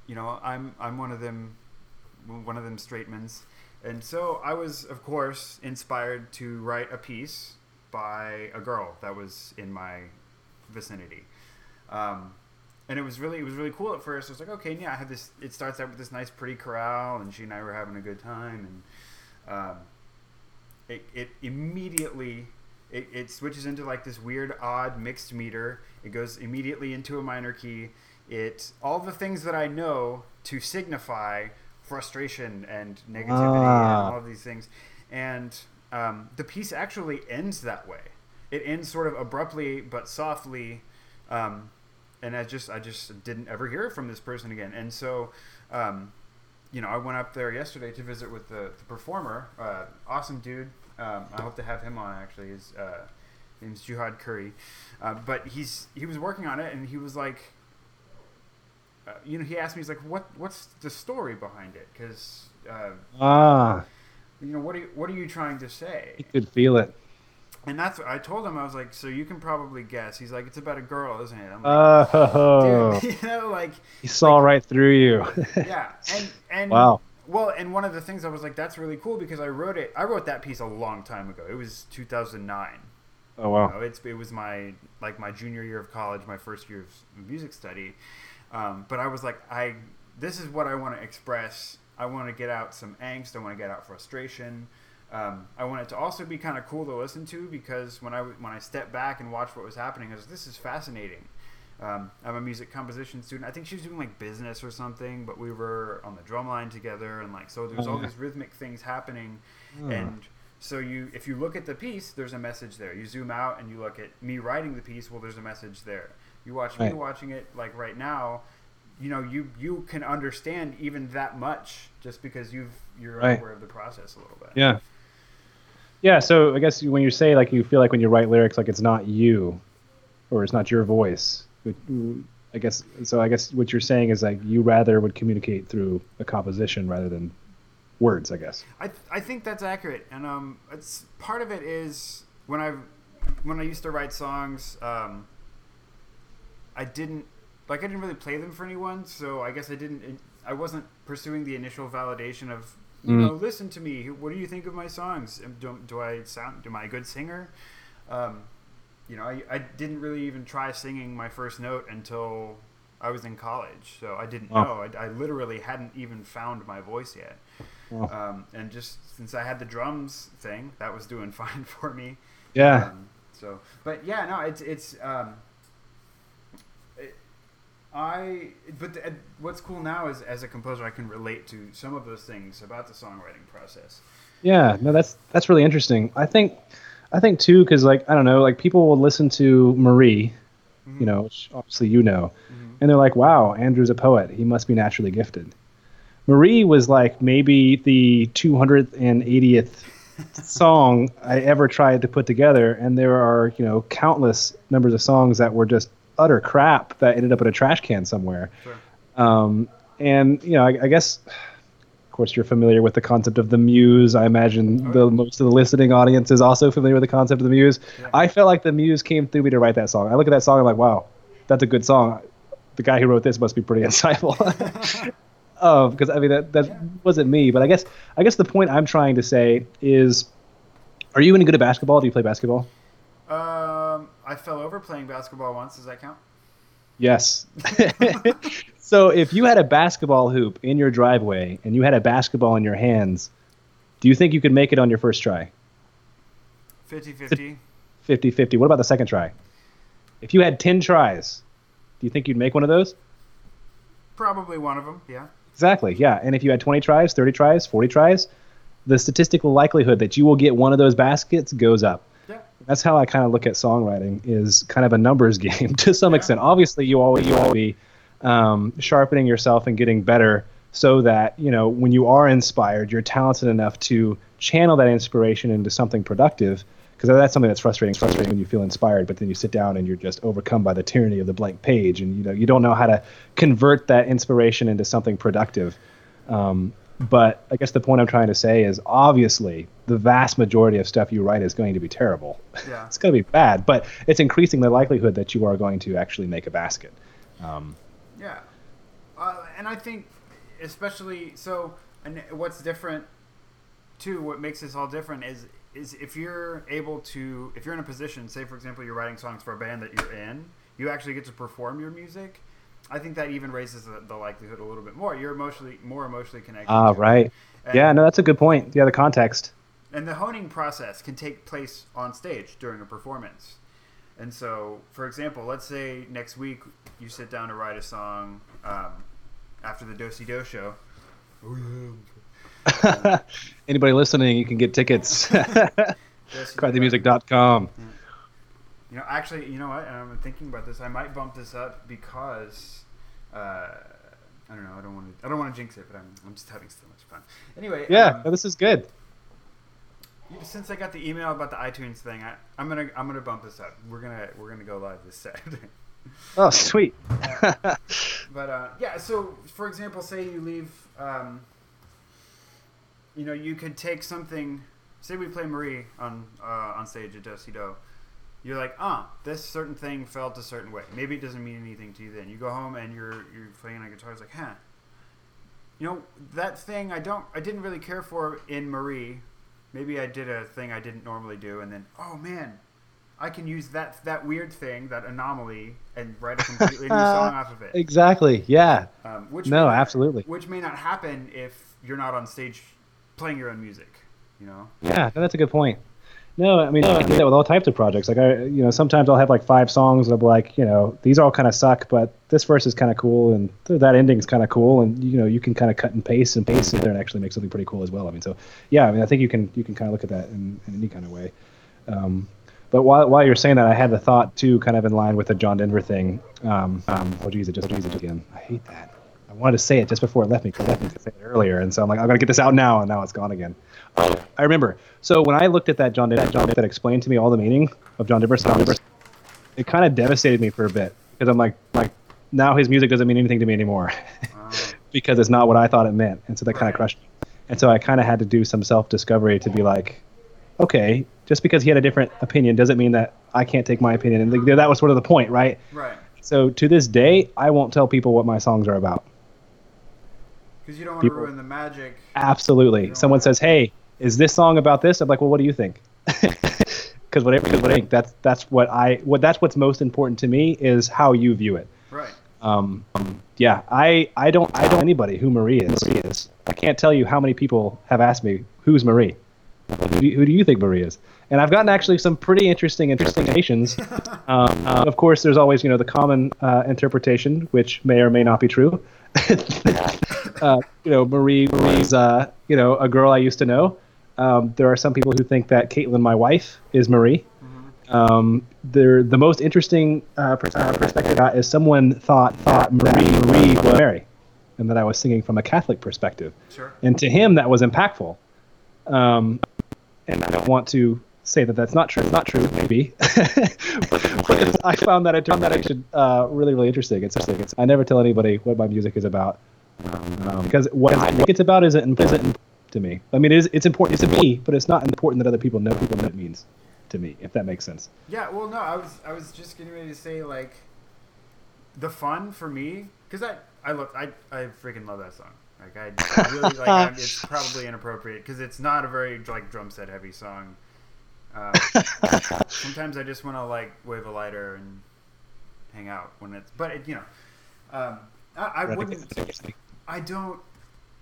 you know I'm I'm one of them, one of them straightmans, and so I was of course inspired to write a piece by a girl that was in my vicinity. Um, And it was really, it was really cool at first. I was like, okay, yeah, I have this. It starts out with this nice, pretty chorale, and she and I were having a good time. And um, it, it immediately, it, it switches into like this weird, odd mixed meter. It goes immediately into a minor key. It all the things that I know to signify frustration and negativity ah. and all of these things. And um, the piece actually ends that way. it ends sort of abruptly but softly, um, and I just I just didn't ever hear from this person again. And so, um, you know, I went up there yesterday to visit with the, the performer, uh, awesome dude. Um, I hope to have him on. Actually, his uh, name's Jihad Curry, uh, but he's he was working on it, and he was like, uh, you know, he asked me, he's like, what what's the story behind it? Because uh, ah. you know, what are you, what are you trying to say? He could feel it. And that's what I told him. I was like, so you can probably guess. He's like, it's about a girl, isn't it? I'm like, oh, dude, you know, like he saw like, right through you. yeah, and and wow. Well, and one of the things I was like, that's really cool because I wrote it. I wrote that piece a long time ago. It was two thousand nine. Oh wow! You know, it's it was my like my junior year of college, my first year of music study. Um, but I was like, I this is what I want to express. I want to get out some angst. I want to get out frustration. Um, I want it to also be kind of cool to listen to because when I when I stepped back and watched what was happening, I was this is fascinating. Um, I'm a music composition student. I think she was doing like business or something, but we were on the drum line together, and like so there's all these rhythmic things happening. Mm. And so you, if you look at the piece, there's a message there. You zoom out and you look at me writing the piece. Well, there's a message there. You watch right. me watching it like right now. You know, you, you can understand even that much just because you've you're right. aware of the process a little bit. Yeah. Yeah. So I guess when you say like you feel like when you write lyrics, like it's not you, or it's not your voice. I guess so. I guess what you're saying is like you rather would communicate through a composition rather than words. I guess. I th- I think that's accurate, and um, it's part of it is when I when I used to write songs, um, I didn't. Like, I didn't really play them for anyone, so I guess I didn't... I wasn't pursuing the initial validation of, you mm. know, listen to me. What do you think of my songs? Do, do I sound... Am I a good singer? Um, you know, I, I didn't really even try singing my first note until I was in college, so I didn't oh. know. I, I literally hadn't even found my voice yet. Oh. Um, and just since I had the drums thing, that was doing fine for me. Yeah. Um, so, but yeah, no, it's... it's um, I but the, what's cool now is as a composer I can relate to some of those things about the songwriting process. Yeah, no, that's that's really interesting. I think, I think too, because like I don't know, like people will listen to Marie, mm-hmm. you know, which obviously you know, mm-hmm. and they're like, "Wow, Andrew's a poet. He must be naturally gifted." Marie was like maybe the two hundred eightieth song I ever tried to put together, and there are you know countless numbers of songs that were just utter crap that ended up in a trash can somewhere. Sure. Um, and, you know, I, I guess, of course, you're familiar with the concept of the muse. I imagine oh, the yeah. most of the listening audience is also familiar with the concept of the muse. Yeah. I felt like the muse came through me to write that song. I look at that song, I'm like, wow, that's a good song. The guy who wrote this must be pretty insightful. Because, um, I mean, that, that yeah. wasn't me. But I guess I guess the point I'm trying to say is, are you any good at basketball? Do you play basketball? Um, I fell over playing basketball once. Does that count? Yes. So if you had a basketball hoop in your driveway and you had a basketball in your hands, do you think you could make it on your first try? fifty-fifty. fifty-fifty. What about the second try? If you had ten tries, do you think you'd make one of those? Probably one of them, yeah. Exactly, yeah. And if you had twenty tries, thirty tries, forty tries, the statistical likelihood that you will get one of those baskets goes up. That's how I kind of look at songwriting, is kind of a numbers game to some yeah. extent. Obviously, you always you always be um, sharpening yourself and getting better so that, you know, when you are inspired, you're talented enough to channel that inspiration into something productive, because that's something that's frustrating, frustrating when you feel inspired, but then you sit down and you're just overcome by the tyranny of the blank page, and, you know, you don't know how to convert that inspiration into something productive. Um But I guess the point I'm trying to say is, obviously, the vast majority of stuff you write is going to be terrible. Yeah. It's going to be bad, but it's increasing the likelihood that you are going to actually make a basket. Um, yeah. Uh, and I think especially, so and what's different, too, what makes this all different is is if you're able to, if you're in a position, say, for example, you're writing songs for a band that you're in, you actually get to perform your music. I think that even raises the, the likelihood a little bit more. You're emotionally more emotionally connected. Ah, uh, right. Yeah, no, that's a good point. Yeah, the context. And the honing process can take place on stage during a performance. And so, for example, let's say next week you sit down to write a song um, after the Do-Si-Do show. Anybody listening, you can get tickets. Craythemusic dot com. You know, actually, you know what? And I'm thinking about this. I might bump this up because uh, I don't know. I don't want to. I don't want to jinx it, but I'm I'm just having so much fun. Anyway. Yeah, um, no, this is good. Since I got the email about the iTunes thing, I, I'm gonna I'm gonna bump this up. We're gonna we're gonna go live this Saturday. Oh, sweet. uh, but uh, yeah, so for example, say you leave. Um, you know, you could take something. Say we play Marie on uh, on stage at Do-Si-Do. You're like, ah, oh, this certain thing felt a certain way. Maybe it doesn't mean anything to you then. You go home and you're you're playing on a guitar. It's like, huh. You know, that thing I don't, I didn't really care for in Marie. Maybe I did a thing I didn't normally do, and then, oh man, I can use that that weird thing, that anomaly, and write a completely new song off of it. Exactly. Yeah. Um, which no, may, absolutely. Which may not happen if you're not on stage playing your own music. You know. Yeah, that's a good point. No, I mean, I do that with all types of projects. Like, I, you know, sometimes I'll have like five songs and I'll be like, you know, these all kind of suck, but this verse is kind of cool and that ending is kind of cool. And, you know, you can kind of cut and paste and paste it there and actually make something pretty cool as well. I mean, so, yeah, I mean, I think you can you can kind of look at that in, in any kind of way. Um, but while while you're saying that, I had the thought, too, kind of in line with the John Denver thing. Um, um, oh, geez, I just used it again. I hate that. I wanted to say it just before it left me because I left to say it earlier. And so I'm like, I'm going to get this out now. And now it's gone again. I remember. So when I looked at that John Denver, John that explained to me all the meaning of John Denver, it kind of devastated me for a bit because I'm like, like now his music doesn't mean anything to me anymore because it's not what I thought it meant. And so that kind of crushed me. And so I kind of had to do some self-discovery to be like, okay, just because he had a different opinion doesn't mean that I can't take my opinion. And that was sort of the point, right? Right. So to this day, I won't tell people what my songs are about. Because you don't want people to ruin the magic. Absolutely. Someone says, hey, is this song about this? I'm like, well, what do you think? Because whatever you think, that's that's what I what that's what's most important to me is how you view it. Right. Um. Yeah. I, I don't I don't know anybody who Marie is. Marie is. I can't tell you how many people have asked me who's Marie. Who do you, who do you think Marie is? And I've gotten actually some pretty interesting interpretations. um, uh, of course, there's always you know the common uh, interpretation, which may or may not be true. uh, you know, Marie was uh, you know a girl I used to know. Um, there are some people who think that Caitlin, my wife, is Marie. Mm-hmm. Um, the most interesting uh, perspective I got is someone thought thought Marie Marie was Mary, and that I was singing from a Catholic perspective. Sure. And to him, that was impactful. Um, and I don't want to say that that's not true. It's not true, maybe. But I found that I found that I should uh, really, really interesting. It's interesting. It's, I never tell anybody what my music is about um, because what I think it's about isn't important to me. I mean, it is, it's important to me, but it's not important that other people know what it means to me, if that makes sense. Yeah. Well, no, I was I was just getting ready to say like the fun for me because I I love I I freaking love that song. Like I really like I'm, it's probably inappropriate because it's not a very like drum set heavy song. Uh, sometimes I just want to like wave a lighter and hang out when it's. But it, you know, um, I, I wouldn't. I don't.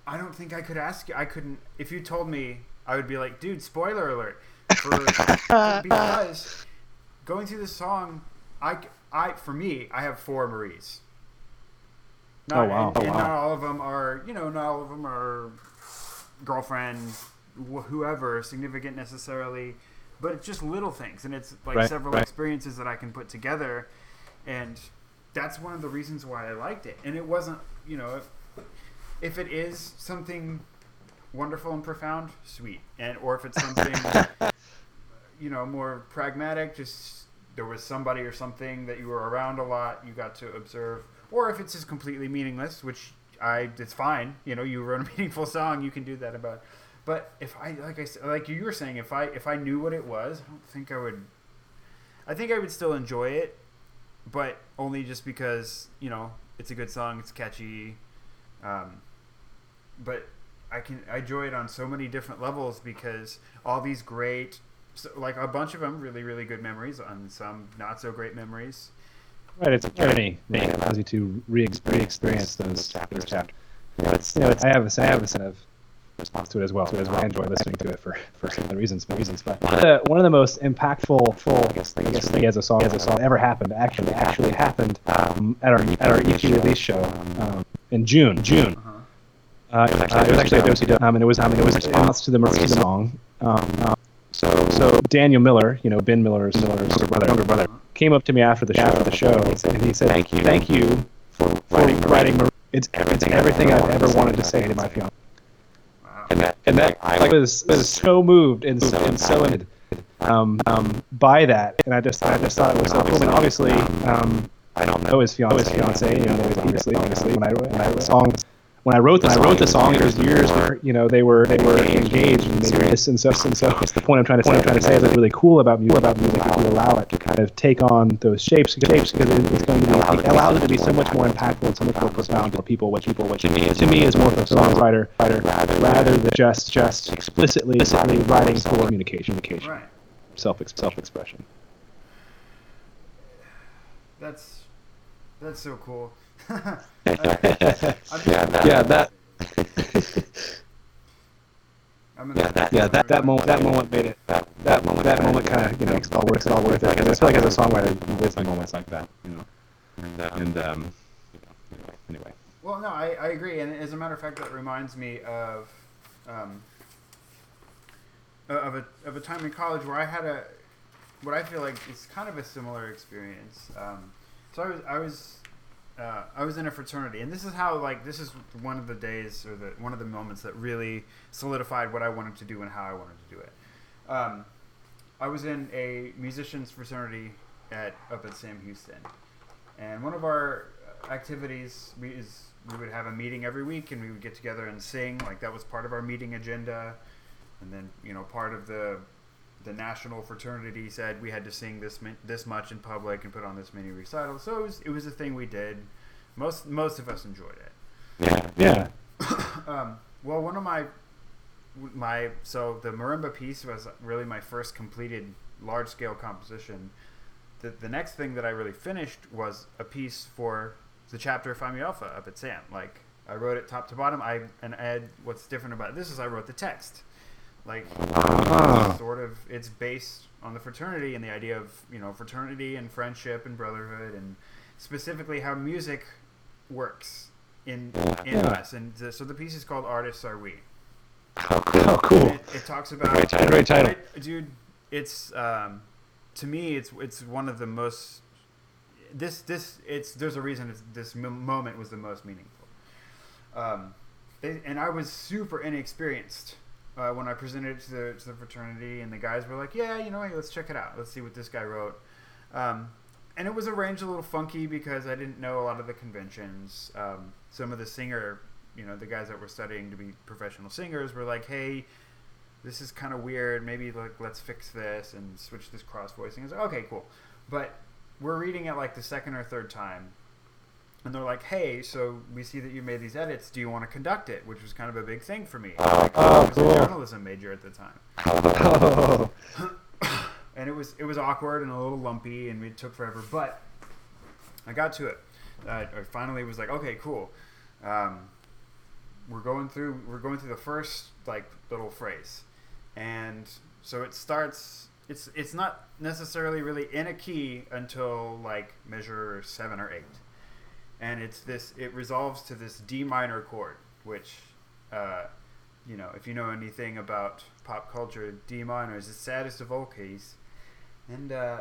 I don't think I could ask you. I couldn't. If you told me, I would be like, dude, spoiler alert. For, because going through this song, I, I for me, I have four Maries. Not, oh, wow. And, and oh, wow. Not all of them are, you know, not all of them are girlfriend, wh- whoever, significant necessarily, but it's just little things. And it's like right, several right. experiences that I can put together. And that's one of the reasons why I liked it. And it wasn't, you know, if, if it is something wonderful and profound, sweet. And, or if it's something, you know, more pragmatic, just there was somebody or something that you were around a lot, you got to observe. Or if it's just completely meaningless, which I, it's fine. You know, you wrote a meaningful song, you can do that about. But if I, like I said, like you were saying, if I, if I knew what it was, I don't think I would. I think I would still enjoy it, but only just because you know it's a good song, it's catchy. Um, but I can I enjoy it on so many different levels because all these great, so like a bunch of them, really really good memories, and some not so great memories. Right, it's a journey that allows you to re-experience those chapters. Chapter. You know, it's, you know, it's, I have a, I have a sense of response to it as well. So I enjoy listening to it for for similar reasons. reasons. But one of the, one of the most impactful, full, I guess, thing, I guess, thing as a song, as a song ever happened. Actually, actually happened um, at our at our E P release show um, in June. June. Uh-huh. Uh, it was actually, uh, it was actually a Do-Si-Do, um, and it was I mean, it was a response to the Marie song. Um, um, So, so Daniel Miller, you know, Ben Miller's older brother, older brother, came up to me after the show, after the show, and he said, and he said "Thank you, thank you for writing, for writing. Mar- it's everything, everything I've ever wanted to say to my fiance." Wow. And that, and that, I was, was so moved and so and so in, um, um, by that, and I just, I just thought it was so cool. And obviously, um, I don't know his fiance, his fiance, you know, obviously, obviously, when I wrote, when I wrote songs. When I wrote the song, I wrote the song. There's years where you know they were they were engaged and serious and stuff and so. It's the point I'm trying to say. I'm trying to say is that's really cool about music. About music, if you allow it to kind of take on those shapes, shapes because it's going to be it allows it to be so much more impactful and so much more profound to people. What people, what to me, to me is more of a songwriter rather than just just explicitly writing for communication, communication, self self expression. That's that's so cool. Yeah, that. Yeah, that. Yeah, that. That moment. That moment made it. That. That moment. That moment kind of you know makes it all worth it. All worth it. Because I feel like as a songwriter, there's like moments like that, you know. And, um, and um, you know, anyway. Well, no, I, I agree, and as a matter of fact, that reminds me of um of a of a time in college where I had a what I feel like is kind of a similar experience. Um, so I was I was. Uh, I was in a fraternity, and this is how, like, this is one of the days or the one of the moments that really solidified what I wanted to do and how I wanted to do it. Um, I was in a musicians fraternity at up at Sam Houston, and one of our activities we, is we would have a meeting every week, and we would get together and sing. Like that was part of our meeting agenda, and then you know part of the the national fraternity said we had to sing this this much in public and put on this many recitals. So it was it was a thing we did. Most most of us enjoyed it. Yeah, yeah. um, well, one of my my so the marimba piece was really my first completed large scale composition. The the next thing that I really finished was a piece for the chapter of Fami Alpha up at Sam. Like I wrote it top to bottom. I and I had, what's different about this is I wrote the text. Like, uh, sort of, it's based on the fraternity and the idea of, you know, fraternity and friendship and brotherhood and specifically how music works in in yeah. us. And the, so the piece is called Artists Are We. Oh, oh cool. It, it talks about... Great title. Great title. It, dude, it's, um, to me, it's it's one of the most, this, this, it's, there's a reason it's, this moment was the most meaningful. Um, they, and I was super inexperienced. Uh, when I presented it to the, to the fraternity, and the guys were like, "Yeah, you know, hey, let's check it out. Let's see what this guy wrote." Um, and it was arranged a little funky because I didn't know a lot of the conventions. Um, some of the singer, you know, the guys that were studying to be professional singers were like, "Hey, this is kind of weird. Maybe like let's fix this and switch this cross voicing." I was like, "Okay, cool." But we're reading it like the second or third time, and they're like, "Hey, so we see that you made these edits. Do you want to conduct it?" Which was kind of a big thing for me. Like, oh, I was cool. a journalism major at the time. Oh. And it was it was awkward and a little lumpy, and it took forever. But I got to it. Uh, I finally was like, "Okay, cool. Um, we're going through. We're going through the first like little phrase, and so it starts. It's it's not necessarily really in a key until like measure seven or eight." And it's this. It resolves to this D minor chord, which, uh, you know, if you know anything about pop culture, D minor is the saddest of all keys, and uh,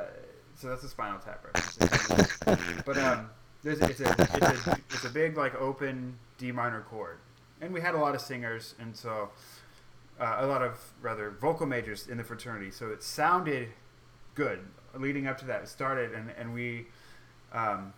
so that's a Spinal Tap reference. But um, there's, it's a it's a it's a big like open D minor chord, and we had a lot of singers, and so uh, a lot of rather vocal majors in the fraternity. So it sounded good leading up to that. It started, and and we. Um,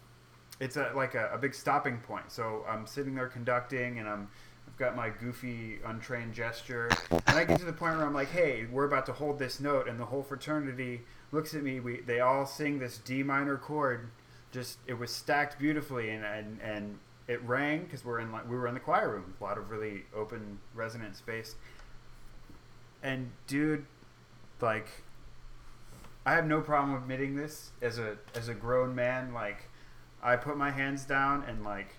It's a, like a, a big stopping point. So I'm sitting there conducting, and I'm, I've got my goofy, untrained gesture. And I get to the point where I'm like, hey, we're about to hold this note, and the whole fraternity looks at me. We They all sing this D minor chord. Just it was stacked beautifully, and and, and it rang because we're in we were in the choir room, a lot of really open, resonant space. And dude, like, I have no problem admitting this as a as a grown man, like. I put my hands down and like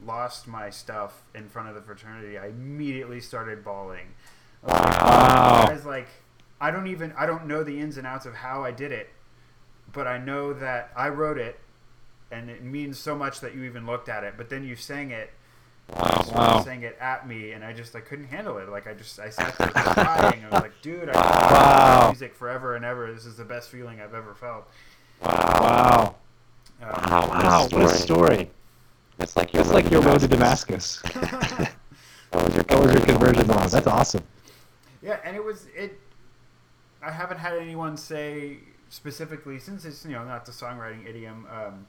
lost my stuff in front of the fraternity. I immediately started bawling. Like, wow. I was like, I don't even, I don't know the ins and outs of how I did it, but I know that I wrote it and it means so much that you even looked at it, but then you sang it Wow. So wow. Sang it at me, and I just I couldn't handle it. Like I just I sat there crying. I was like, dude, I wow. love music forever and ever. This is the best feeling I've ever felt. Wow. Um, wow. Wow. What a story. That's like your, that's road, like your road to Damascus. That was your conversion laws. That's awesome. Yeah, and it was it. I haven't had anyone say specifically, since it's, you know, not the songwriting idiom. Um,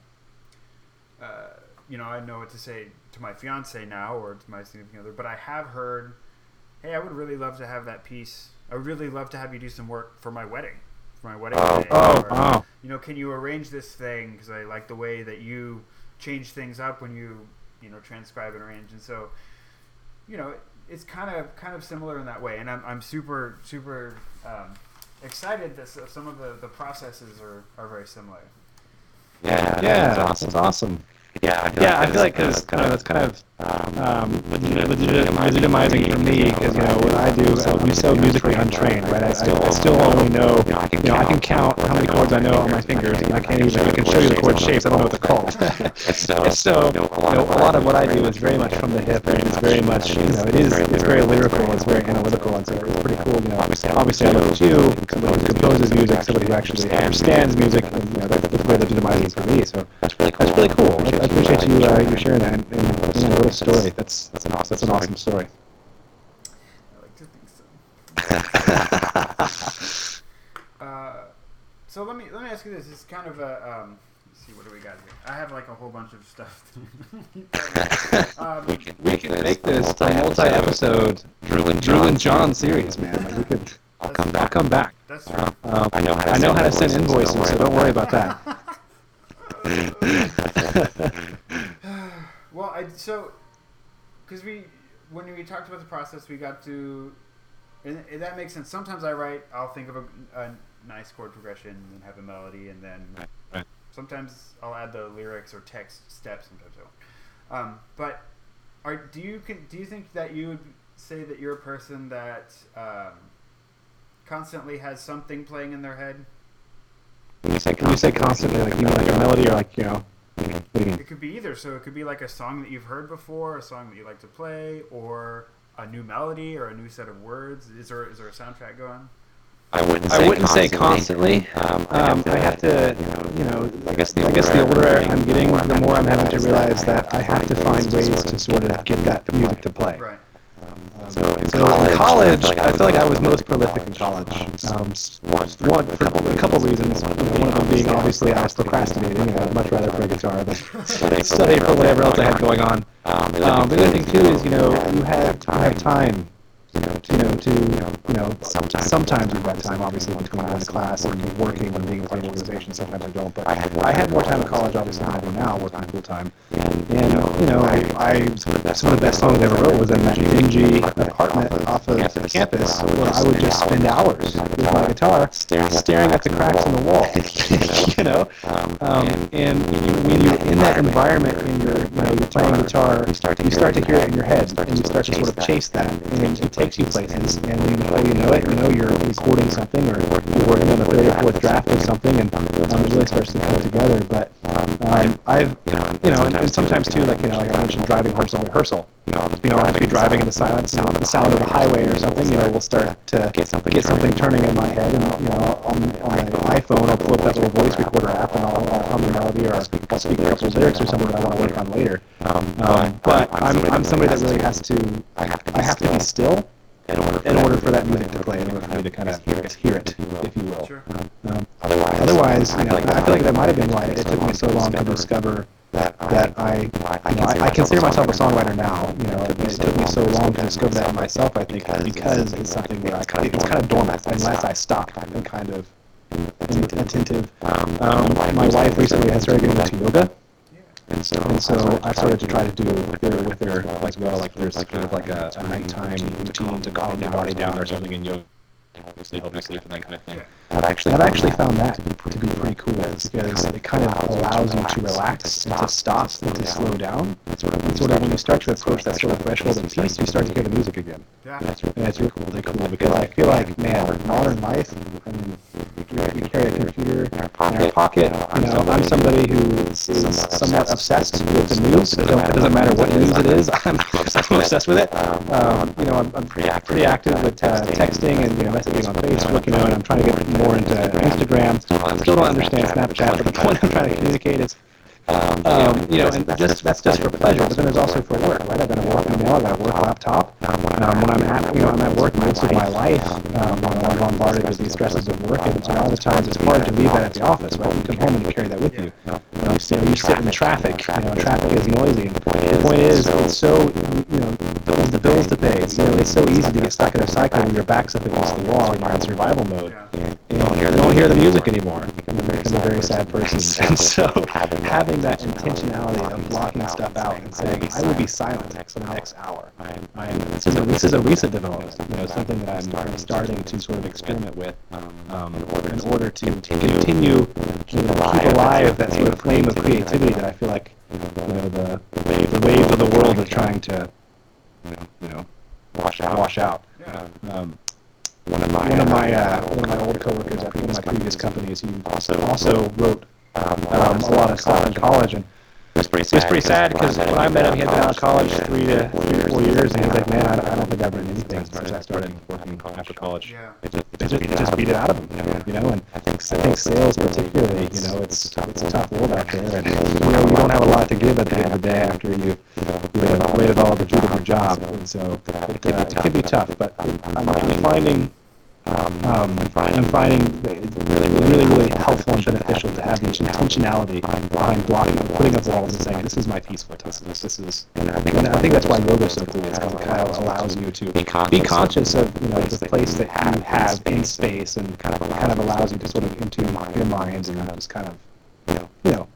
uh, you know, I know what to say to my fiance now or to my significant other, but I have heard, hey, I would really love to have that piece. I would really love to have you do some work for my wedding, for my wedding oh, day. Oh, or, oh. You know, can you arrange this thing? Because I like the way that you change things up when you, you know, transcribe and arrange. And so, you know, it, it's kind of kind of similar in that way. And I'm I'm super super um, excited that some of the, the processes are, are very similar. Yeah, yeah, that's awesome. That's awesome. Yeah, I feel yeah, like, I feel like that's kind of, that's kind of, um, um, legitimizing for me, because, you know, what I do, I'm so musically untrained, right? I still, I still only know, you know, I can count how many chords I know on my fingers, and I can't even, I can show you the chord shapes, I don't know what they're called. So, you know, a lot of what I do is very much from the hip, and it's very much, you know, it is, it's very lyrical, it's very analytical, and so it's pretty cool, you know, obviously I know you, somebody who composes music, somebody who actually understands music, and, you know, that's very legitimizing for me, so that's really cool. I appreciate you uh, you sharing that and, and, and a little story. That's that's an awesome that's an awesome story. I like to think so. uh, so let me let me ask you this. It's kind of a um, let's see, what do we got here? I have like a whole bunch of stuff. um, we can we can make this a multi-episode Drew and Drew and John series, man. Like we could. I'll come back. I'll come back. That's true. Um, I know how to I know how to send invoices, so don't worry about that. Well, I so because we when we talked about the process, we got to, and that makes sense. Sometimes I write, I'll think of a, a nice chord progression and have a melody, and then right, right. sometimes I'll add the lyrics or text steps. Sometimes I won't. Um, but are do you can do you think that you would say that you're a person that um, constantly has something playing in their head? When you say, when you say constantly, like, you mean like a melody or like, you know, it could be either. So it could be like a song that you've heard before, a song that you like to play, or a new melody or a new set of words. Is there is there a soundtrack going? I wouldn't say I wouldn't constantly. Say constantly. Um, I have to, I have to you, know, you know, I guess the older, I guess the older I'm getting, the more I'm having to realize that I have to find ways to sort of get that music to play. Right. Um, so in so college, college, I feel like I was, like I was most prolific in college. Um, one, for a couple reasons. One of them being obviously I was procrastinating. You know, I'd much rather play guitar than study for whatever else I had going on. Um, the other thing too is, you know, you have you have time. You know, to, you know, to, you know, sometimes, sometimes we've got time, obviously, when going out of class and working and being with an organization, sometimes I don't, but I had, I had more time in college, obviously, than I do now, working full-time, and, you know, I, I, some of the best songs I ever wrote was in that dingy apartment off of campus, where I would just spend hours with my guitar, staring at the cracks in the wall, you know, um, and when you're in that environment, and you're, you know, you're playing guitar, you start to hear it in your head, and you start to sort of chase that, and it takes you places, and when you know it, you know you're recording something, or you're working on the third or fourth draft of something, and um, it really starts to come together. But um, I've, you know, and, and sometimes too, like, you know, like I mentioned, driving home from rehearsal, you know, I'll have to be driving in the silence, sound of a highway or something, you know, we'll start to get something, get something turning in my head, and I'll, you know, on, on my iPhone, I'll pull up that little voice recorder app, and I'll, I'll hum the melody, or I'll speak a couple lyrics or something that I want to work on later. Um, um, but I'm, I'm somebody that really has to, I have to be still. In order, in order for that music to play, in order for me to kind of hear it, hear it, if you will. Sure. Um, otherwise, otherwise, you know, I feel like that might have been why it took me so long to discover that I, I consider myself a songwriter now. You know, it took me so long to discover that myself. I think because it's something that I kind of, it's kind of dormant unless I stop and kind of attentive. Um, my wife recently has started getting into yoga. And so, and so I started to try to do with their, with their as well, like there's like kind of like a, a nighttime routine to calm your body down or something in yoga, and obviously help me sleep and that kind of thing. I've actually, I've actually found that to be pretty, to be pretty cool, because it kind of allows you to relax and to stop and to slow down. And sort of when you start to approach that sort of threshold of peace, you start to hear the music again. And that's really cool, really cool, because I feel like, man, modern life, I mean, you carry a computer in our pocket. In our pocket. You know, I'm somebody who is somewhat obsessed with the news. It doesn't matter what news it is. I'm, I'm obsessed with it. Um, you know, I'm, I'm pretty active with uh, texting and you know messaging on Facebook. You know, and I'm trying to get more into Instagram. Still don't understand Snapchat, but the point I'm trying to communicate is. Um, um, you know, and that's just, that's just for pleasure, but then there's also for work, right? I've been working on a work laptop, um, when I'm at, you know, I'm at work most of my life, um, I'm bombarded with these stresses of work, and so all the times it's hard to leave that at the office, right? You come home and you carry that with you. You know, you sit, you sit in traffic, you know, traffic is noisy, and the point is, it's so, you know, bills to bills to pay, it's, you know, it's so easy to get stuck in a cycle when your back's up against the wall and you're in survival mode. You don't hear the, don't hear the music anymore. You become a very, a very sad person. And so having that intentionality of blocking stuff out and saying, I will be silent for the next hour. I am, I am, this, is a, this is a recent development, you know, something that I'm starting to sort of experiment with um, in order to continue to keep alive that sort of flame of creativity that I feel like, you know, the, the wave of the world is trying to, you know, wash out. Wash out. Um, one of my, one of my, uh, one of my old coworkers at one of my previous companies, he also, also wrote Um, a, lot um, a lot of stuff in college, and it was pretty sad. It was pretty sad because when I met him, he had been out of college three to four years, four years and he was like, "Man, I, I don't think I've written anything as much as I started working after college." Yeah. It just, it just, it just beat it out of him, you know. You know, and I think sales, particularly, you know, it's it's a tough world out there, and you know, you don't have a lot to give at the end of the day after you you've waited all the job of your job, and so it can, uh, it can be tough. But I'm, I'm finding. Um, um, I'm finding it really, really, really helpful and beneficial to have much intentionality behind blocking, putting up walls and saying, this is my peaceful test. This is, and I think, and I think that's why yoga is so cool. It's because it kind of allows you to be conscious of, you know, the place that you have in space and kind of, kind of allows you to sort of into your mind and just kind of, you know, you know,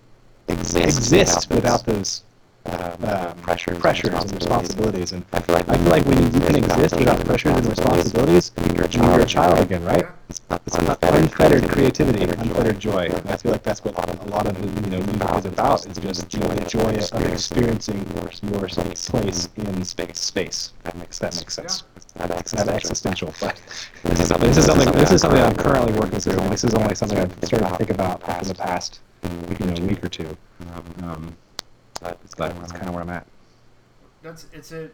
exist without those. Um, um, pressures, pressures and, responsibilities. and responsibilities, and I feel like, I feel like when you can exist without pressures and responsibilities, you're a child, you're a child again, right? It's, it's unfettered, unfettered creativity, unfettered joy. And I feel like that's what a lot of you know music is about: is just joy, joy of experiencing your, your place in space. Space. That makes that makes sense. Yeah. Not existential, but this is something. This is something, this is something I'm currently working through, and this is only something I've started to think about in the past, you know, week or two. Um, But it's kind of where I'm at. That's it's a,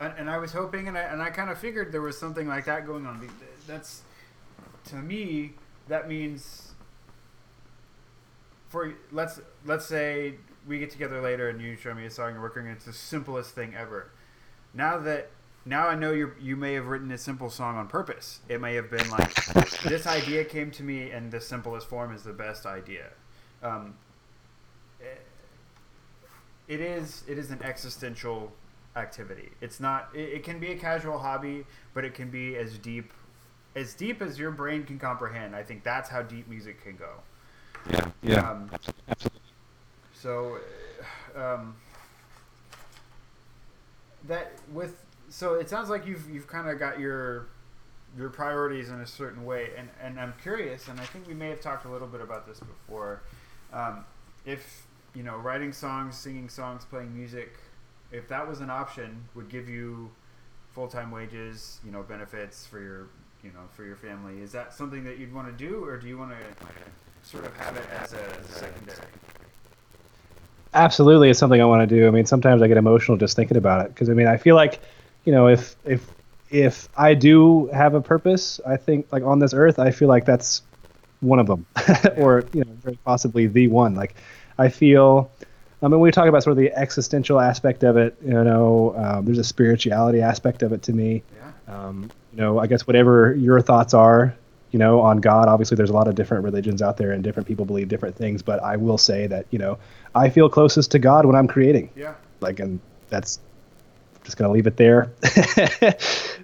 and I was hoping, and I and I kind of figured there was something like that going on. That's, to me, that means. For let's let's say we get together later and you show me a song you're working on. It's the simplest thing ever. Now that now I know you you may have written a simple song on purpose. It may have been like this idea came to me, and the simplest form is the best idea. Um, It is it is an existential activity. It's not it, it can be a casual hobby, but it can be as deep as deep as your brain can comprehend. I think that's how deep music can go. Yeah, yeah. Um, absolutely. So um, that with so it sounds like you've you've kind of got your your priorities in a certain way, and and I'm curious, and I think we may have talked a little bit about this before. Um, if you know, writing songs, singing songs, playing music, if that was an option, would give you full-time wages, you know, benefits for your, you know, for your family. Is that something that you'd want to do, or do you want to sort of have it as a, as a secondary? Absolutely, it's something I want to do. I mean, sometimes I get emotional just thinking about it, because I mean, I feel like, you know, if if if I do have a purpose, I think like on this earth, I feel like that's one of them, or you know, very possibly the one, like. I feel, I mean, we talk about sort of the existential aspect of it, you know, um, there's a spirituality aspect of it to me. Yeah. Um, you know, I guess whatever your thoughts are, you know, on God, obviously there's a lot of different religions out there and different people believe different things, but I will say that, you know, I feel closest to God when I'm creating. Yeah. Like, and that's, I'm just going to leave it there.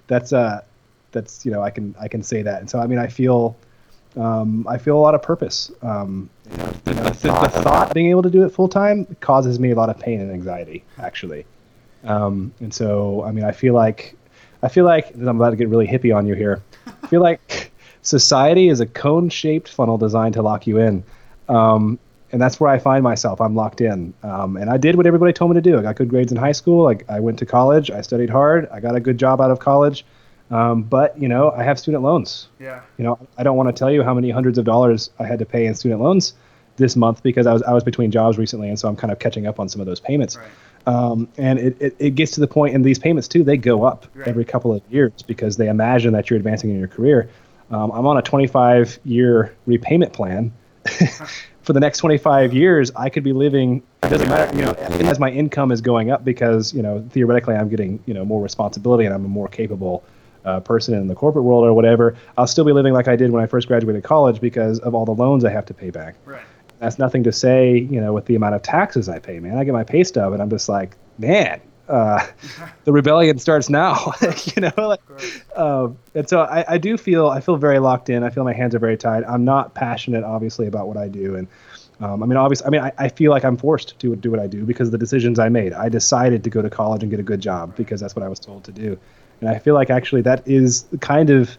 that's, uh, that's, you know, I can, I can say that. And so, I mean, I feel... Um, I feel a lot of purpose. Um, you know, the, the, thought, the thought of being able to do it full time causes me a lot of pain and anxiety, actually. Um, and so, I mean, I feel like, I feel like I'm about to get really hippie on you here. I feel like society is a cone-shaped funnel designed to lock you in, um, and that's where I find myself. I'm locked in, um, and I did what everybody told me to do. I got good grades in high school. Like I went to college. I studied hard. I got a good job out of college. Um, but, you know, I have student loans. Yeah. You know, I don't want to tell you how many hundreds of dollars I had to pay in student loans this month because I was I was between jobs recently, and so I'm kind of catching up on some of those payments. Right. Um, and it, it, it gets to the point, and these payments, too, they go up right. every couple of years because they imagine that you're advancing in your career. Um, I'm on a twenty-five year repayment plan. For the next twenty-five years, I could be living, it doesn't matter, you know, as my income is going up because, you know, theoretically I'm getting, you know, more responsibility and I'm a more capable uh, person in the corporate world or whatever. I'll still be living like I did when I first graduated college because of all the loans I have to pay back. Right. That's nothing to say, you know, with the amount of taxes I pay, man. I get my pay stub and I'm just like, man, uh, the rebellion starts now, you know? Like, um, and so I, I do feel, I feel very locked in. I feel my hands are very tied. I'm not passionate, obviously, about what I do. And um, I mean, obviously, I mean, I, I feel like I'm forced to do what I do because of the decisions I made. I decided to go to college and get a good job because that's what I was told to do. And I feel like actually that is kind of,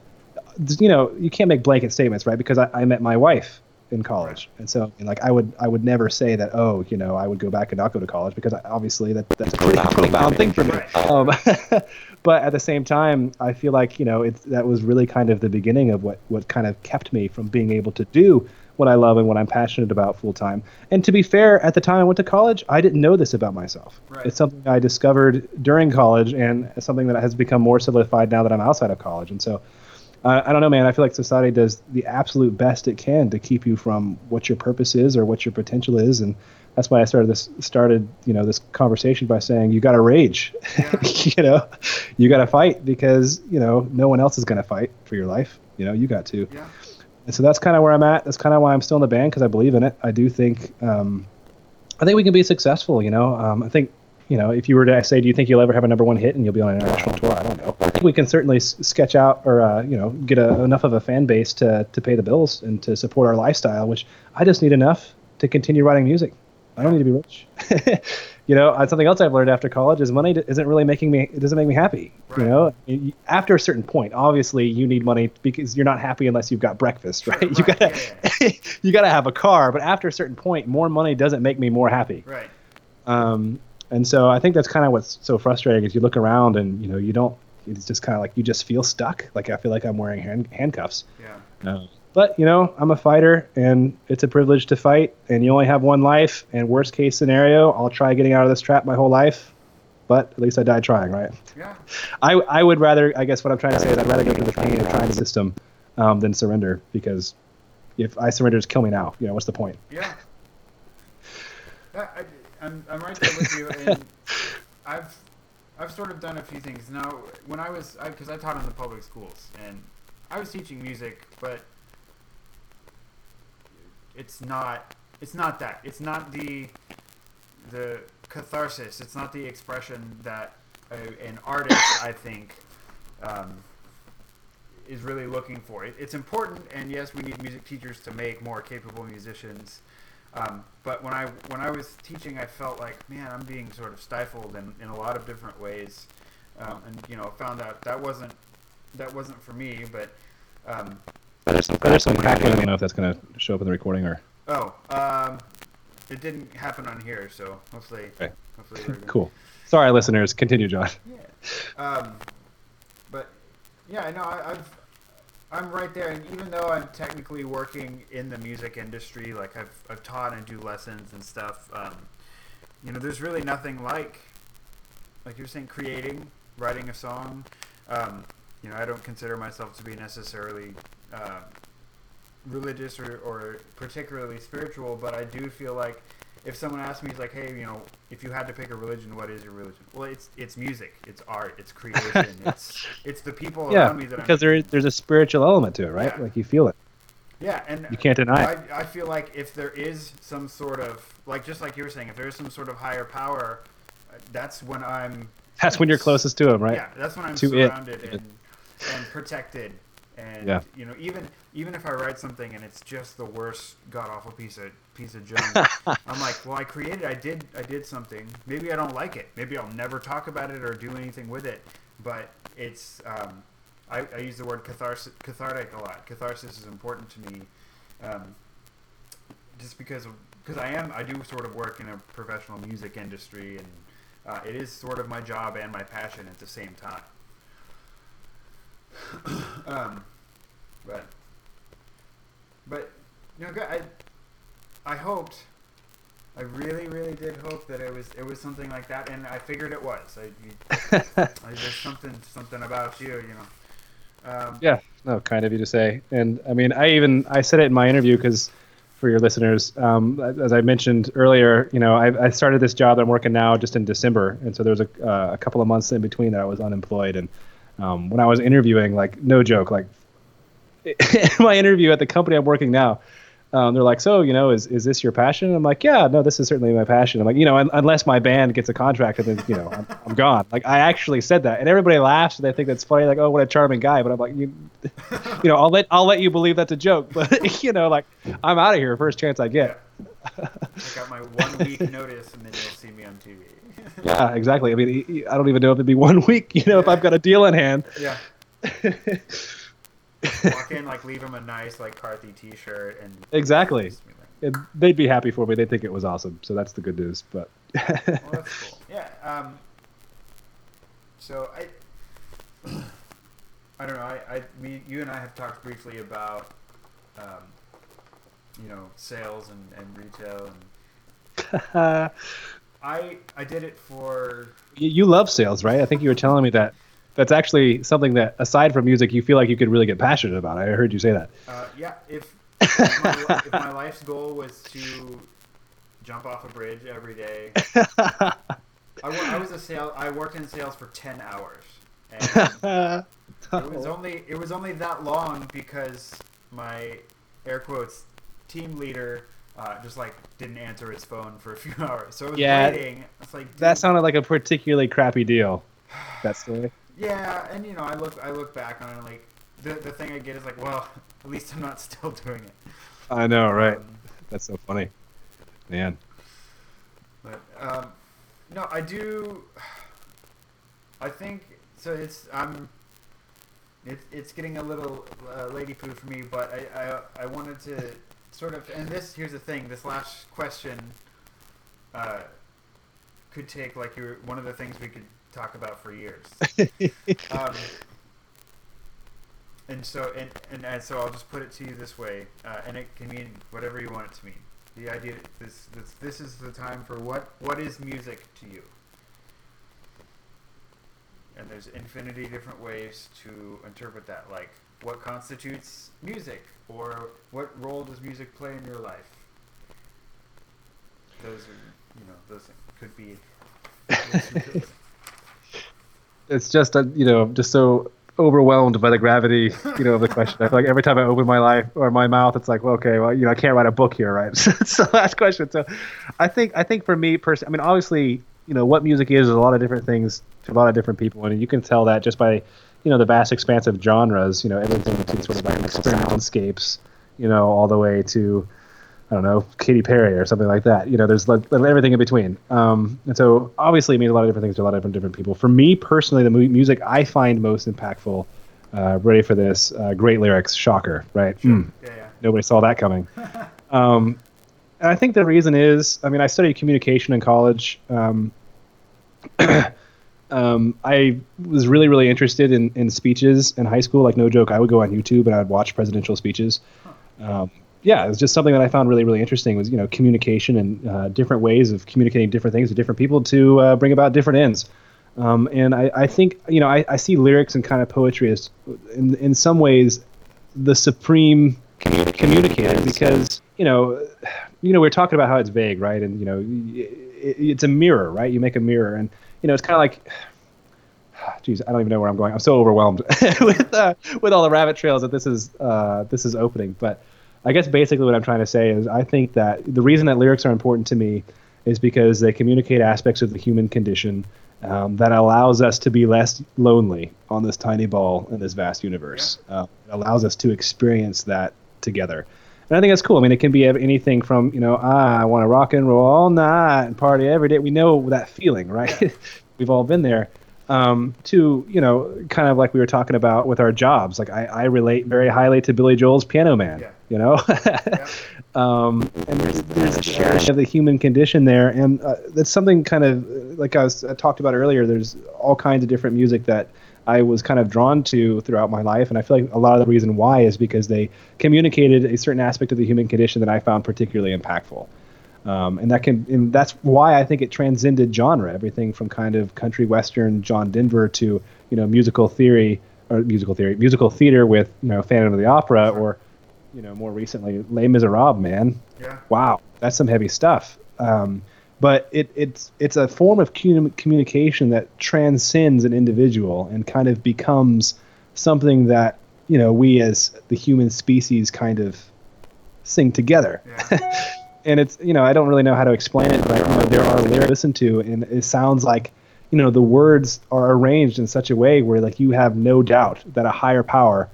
you know, you can't make blanket statements, right? Because I, I met my wife in college. And so, and like, I would I would never say that, oh, you know, I would go back and not go to college because I, obviously that, that's a pretty profound thing for me. Um, but at the same time, I feel like, you know, it's, that was really kind of the beginning of what, what kind of kept me from being able to do what I love and what I'm passionate about full time. And to be fair, at the time I went to college, I didn't know this about myself. Right. It's something I discovered during college and something that has become more solidified now that I'm outside of college. And so, I don't know, man. I feel like society does the absolute best it can to keep you from what your purpose is or what your potential is, and that's why I started this started you know this conversation by saying you got to rage, yeah. you know, you got to fight because you know no one else is going to fight for your life. You know, you got to. Yeah. And so that's kind of where I'm at. That's kind of why I'm still in the band because I believe in it. I do think, um, I think we can be successful. You know, um, I think. You know, if you were to say, do you think you'll ever have a number one hit and you'll be on an international tour? I don't know. I think we can certainly s- sketch out or, uh, you know, get a, enough of a fan base to, to pay the bills and to support our lifestyle, which I just need enough to continue writing music. I don't need to be rich. You know, something else I've learned after college is money isn't really making me, it doesn't make me happy. Right. You know, after a certain point, obviously you need money because you're not happy unless you've got breakfast, right? Sure, right. You gotta, yeah. You gotta have a car, but after a certain point, more money doesn't make me more happy. Right. Um, And so I think that's kind of what's so frustrating is you look around and, you know, you don't, it's just kind of like, you just feel stuck. Like, I feel like I'm wearing hand, handcuffs. Yeah. No. But, you know, I'm a fighter and it's a privilege to fight and you only have one life and worst case scenario, I'll try getting out of this trap my whole life, but at least I died trying, right? Yeah. I, I would rather, I guess what I'm trying to say is I'd rather go through the pain of trying the system um, than surrender because if I surrender, just kill me now. You know, what's the point? Yeah. That, I, I'm I'm right there with you, and I've I've sort of done a few things. Now, when I was, because I, I taught in the public schools, and I was teaching music, but it's not it's not that it's not the the catharsis. It's not the expression that a, an artist I think um, is really looking for. It, it's important, and yes, we need music teachers to make more capable musicians. Um, but when I when I was teaching, I felt like, man, I'm being sort of stifled in, in a lot of different ways, um, and you know, found out that wasn't that wasn't for me. But um, there's some there's some crackling. I don't know if that's gonna show up in the recording or. Oh, um, it didn't happen on here, so hopefully. Okay. Hopefully. Cool. Sorry, listeners. Continue, John. Yeah. Um, but yeah, no, I, I've. I'm right there, and even though I'm technically working in the music industry, like I've I've taught and do lessons and stuff, um, you know, there's really nothing like, like you're saying, creating, writing a song. Um, you know, I don't consider myself to be necessarily uh, religious or, or particularly spiritual, but I do feel like if someone asks me, like, hey, you know, if you had to pick a religion, what is your religion? Well, it's it's music, it's art, it's creation, it's it's the people yeah, around me that. Yeah, because I'm... there there's a spiritual element to it, right? Yeah. Like you feel it. Yeah, and you can't deny I, it. I feel like if there is some sort of like, just like you were saying, if there is some sort of higher power, that's when I'm. That's when you're closest to him, right? Yeah, that's when I'm to surrounded it. and and protected, and yeah. you know, even even if I write something and it's just the worst god awful piece of. piece of junk. I'm like, well, I created, I did, I did something. Maybe I don't like it. Maybe I'll never talk about it or do anything with it. But it's, um, I, I use the word catharsis, cathartic a lot. Catharsis is important to me, um, just because, because I am, I do sort of work in a professional music industry, and uh, it is sort of my job and my passion at the same time. um, but but you know, I I hoped, I really really did hope that it was it was something like that, and I figured it was. I, I there's something something about you, you know. Um, yeah, no, kind of you to say, and I mean, I even I said it in my interview because. For your listeners, um, as I mentioned earlier, you know, I, I started this job that I'm working now just in December, and so there was a, uh, a couple of months in between that I was unemployed. And um, when I was interviewing, like, no joke, like my interview at the company I'm working now, um, they're like, "So, you know, is is this your passion?" And I'm like, "Yeah, no, this is certainly my passion." I'm like, you know, un- unless my band gets a contract, and then you know, I'm, I'm gone. Like, I actually said that, and everybody laughs and they think that's funny. Like, "Oh, what a charming guy," but I'm like, you. You know, I'll let I'll let you believe that's a joke, but you know, like, I'm out of here first chance I get. Yeah. I got my one week notice, and then you'll see me on T V. Yeah, exactly. I mean, I don't even know if it'd be one week. You know, yeah. If I've got a deal in hand. Yeah. Walk in, like, leave them a nice, like, Carthy T-shirt, and exactly, and they'd be happy for me. They'd think it was awesome. So that's the good news. But well, that's cool. Yeah. Um. So I. I don't know. I, I, we, you and I have talked briefly about, um, you know, sales and, and retail. And I, I did it for. You, you love sales, right? I think you were telling me that. That's actually something that, aside from music, you feel like you could really get passionate about. I heard you say that. Uh, yeah. If, if, my, if my life's goal was to jump off a bridge every day, I, I was a sale. I worked in sales for ten hours. And it was only it was only that long because my air quotes team leader uh, just like didn't answer his phone for a few hours. So I was yeah, waiting. I was like, dude. That sounded like a particularly crappy deal. That's the way. Yeah, and you know, I look I look back on it, like the the thing I get is like, well, at least I'm not still doing it. I know, right? Um, That's so funny, man. But um, no, I do. I think. So it's I'm, it's it's getting a little uh, lady poo for me, but I, I I wanted to sort of and this here's the thing this last question, uh, could take like your one of the things we could talk about for years, um, and so and, and and so I'll just put it to you this way, uh, and it can mean whatever you want it to mean. The idea this this this is the time for what what is music to you. And there's infinity different ways to interpret that, like what constitutes music, or what role does music play in your life? Those are, you know, those things could be. It's just, a, you know, just so overwhelmed by the gravity, you know, of the question. I feel like every time I open my life or my mouth, it's like, well, okay, well, you know, I can't write a book here, right? So it's the last question. So, I think, I think for me personally, I mean, obviously. You know, what music is, is a lot of different things to a lot of different people. And you can tell that just by, you know, the vast expanse of genres, you know, everything between sort of like soundscapes, you know, all the way to, I don't know, Katy Perry or something like that. You know, there's like, everything in between. Um, and so obviously it means a lot of different things to a lot of different, different people. For me personally, the mu- music I find most impactful, uh, ready for this, uh, great lyrics, shocker, right? Sure. Mm. Yeah, yeah. Nobody saw that coming. um, And I think the reason is, I mean, I studied communication in college. Um, um, I was really, really interested in, in speeches in high school. Like, no joke, I would go on YouTube and I would watch presidential speeches. Um, yeah, it was just something that I found really, really interesting was, you know, communication and uh, different ways of communicating different things to different people to uh, bring about different ends. Um, and I, I think, you know, I, I see lyrics and kind of poetry as, in, in some ways, the supreme communicator because, you know... You know, we we're talking about how it's vague, right? And, you know, it, it's a mirror, right? You make a mirror. And, you know, it's kind of like, geez, I don't even know where I'm going. I'm so overwhelmed with uh, with all the rabbit trails that this is uh, this is opening. But I guess basically what I'm trying to say is I think that the reason that lyrics are important to me is because they communicate aspects of the human condition um, that allows us to be less lonely on this tiny ball in this vast universe. Uh, it allows us to experience that together. And I think that's cool. I mean, it can be anything from, you know, ah, I want to rock and roll all night and party every day. We know that feeling, right? Yeah. We've all been there. Um, to, you know, kind of like we were talking about with our jobs. Like, I, I relate very highly to Billy Joel's Piano Man, yeah. You know? Yeah. um, and there's, there's a sharing of the human condition there. And uh, that's something kind of, like I, was, I talked about earlier, there's all kinds of different music that I was kind of drawn to throughout my life. And I feel like a lot of the reason why is because they communicated a certain aspect of the human condition that I found particularly impactful. Um, and that can, and that's why I think it transcended genre, everything from kind of country western John Denver to, you know, musical theory or musical theory, musical theater with, you know, Phantom of the Opera, or, you know, more recently, Les Misérables, man. Yeah. Wow. That's some heavy stuff. Um, but it, it's, it's a form of communication that transcends an individual and kind of becomes something that, you know, we as the human species kind of sing together. Yeah. And it's, you know, I don't really know how to explain it, but I know there are lyrics to listen to, and it sounds like, you know, the words are arranged in such a way where, like, you have no doubt that a higher power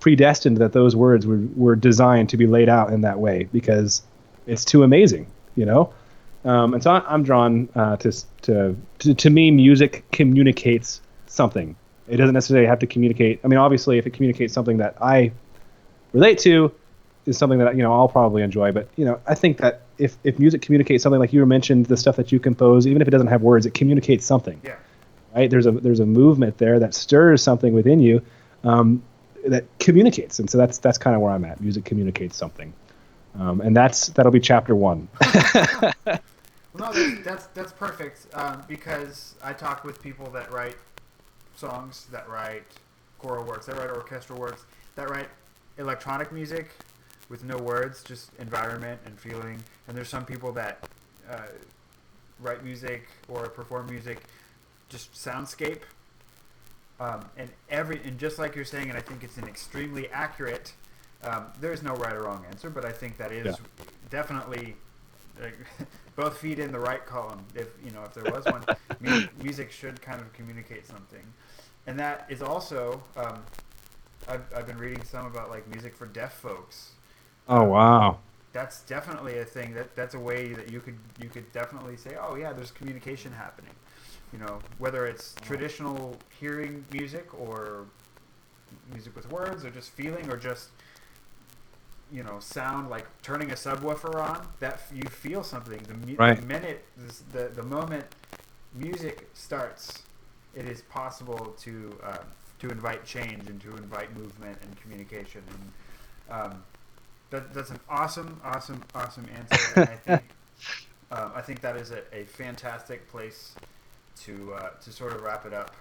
predestined that those words were, were designed to be laid out in that way, because it's too amazing, you know? Um, and so I'm drawn uh, to, to, to, to me, music communicates something. It doesn't necessarily have to communicate. I mean, obviously, if it communicates something that I relate to, is something that, you know, I'll probably enjoy. But, you know, I think that if, if music communicates something, like you mentioned, the stuff that you compose, even if it doesn't have words, it communicates something. Yeah. Right? There's a there's a movement there that stirs something within you, um, that communicates. And so that's that's kind of where I'm at. Music communicates something, um, and that's that'll be chapter one. Well, no, that's that's, that's perfect, um, because I talk with people that write songs, that write choral works, that write orchestral works, that write electronic music. With no words, just environment and feeling. And there's some people that uh, write music or perform music, just soundscape. Um, and every and just like you're saying, and I think it's an extremely accurate. Um, there is no right or wrong answer, but I think that is yeah. definitely uh, both feet in the right column. If you know, if there was one, music, music should kind of communicate something, and that is also. Um, I've I've been reading some about like music for deaf folks. Oh wow! That's definitely a thing. That that's a way that you could you could definitely say, oh yeah, there's communication happening. You know, whether it's traditional hearing music or music with words, or just feeling, or just you know sound, like turning a subwoofer on. That you feel something. The, right. the minute the the moment music starts, it is possible to uh, to invite change and to invite movement and communication and. Um, That, that's an awesome, awesome, awesome answer. And I think um, I think that is a, a fantastic place to uh, to sort of wrap it up.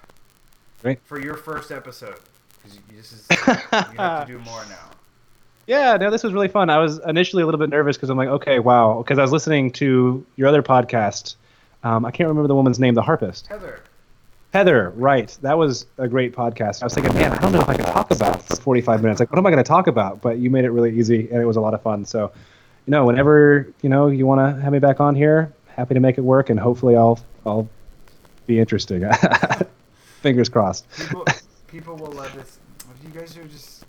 Great. For your first episode, because this is you have to do more now. Yeah, no, this was really fun. I was initially a little bit nervous because I'm like, okay, wow, because I was listening to your other podcast. Um, I can't remember the woman's name, the harpist. Heather. Heather, right. That was a great podcast. I was thinking, man, I don't know if I can talk about this for forty-five minutes. Like, what am I going to talk about? But you made it really easy, and it was a lot of fun. So, you know, whenever, you know, you want to have me back on here, happy to make it work, and hopefully I'll I'll be interesting. Fingers crossed. People, people will love this. You guys are just,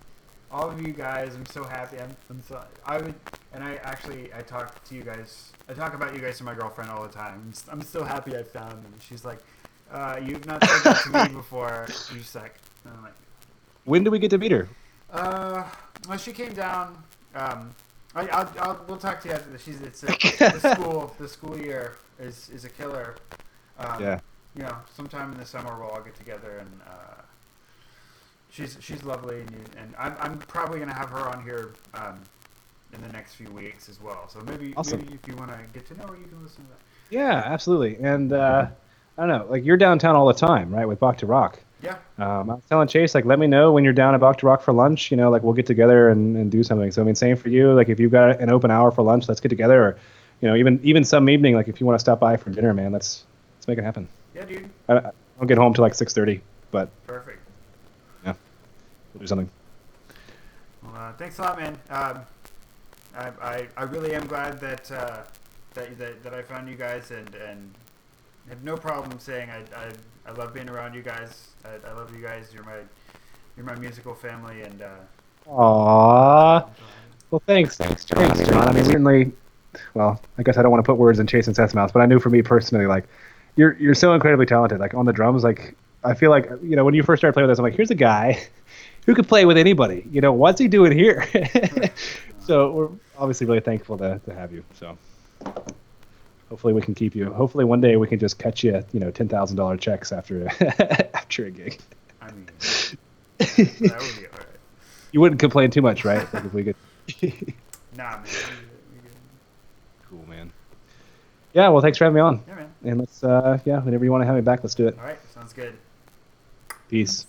all of you guys, I'm so happy. I'm, I'm so, I would, and I actually, I talk to you guys, I talk about you guys to my girlfriend all the time. I'm, I'm so happy I found them. She's like, Uh, you've not said that to me before. You're just like, I'm like, when do we get to meet her? Uh, well, she came down. Um, I, I'll, I'll, we'll talk to you after this. She's it's a, the school. The school year is, is a killer. Um, yeah. You know, sometime in the summer we'll all get together, and uh, she's she's lovely, and, you, and I'm I'm probably gonna have her on here um, in the next few weeks as well. So maybe awesome. Maybe if you want to get to know her, you can listen to that. Yeah, absolutely, and. Uh, I don't know, like you're downtown all the time, right, with Bach to Rock. Yeah. Um, I was telling Chase, like, let me know when you're down at Bach to Rock for lunch, you know, like we'll get together and, and do something. So, I mean, same for you. Like if you've got an open hour for lunch, let's get together. Or, you know, even even some evening, like if you want to stop by for dinner, man, let's let's make it happen. Yeah, dude. I, I don't get home till like six thirty, but. Perfect. Yeah. We'll do something. Well, uh, thanks a lot, man. Um, I, I I really am glad that uh, that, that that I found you guys and and. I have no problem saying I, I I love being around you guys. I, I love you guys. You're my you're my musical family, and uh aww. Well, thanks, thanks, John. Thanks, John. I mean, certainly. Well, I guess I don't want to put words in Chase and Seth's mouth, but I knew for me personally, like, you're you're so incredibly talented. Like on the drums, like I feel like you know when you first started playing with us, I'm like, here's a guy who could play with anybody. You know, what's he doing here? So we're obviously really thankful to to have you. So. Hopefully we can keep you. Hopefully one day we can just cut you, you know, ten thousand dollars checks after a, after a gig. I mean, that would be all right. You wouldn't complain too much, right? Like if we could. Nah, man. Cool, man. Yeah, well, thanks for having me on. Yeah, man. And let's, uh, yeah, whenever you want to have me back, let's do it. All right, sounds good. Peace.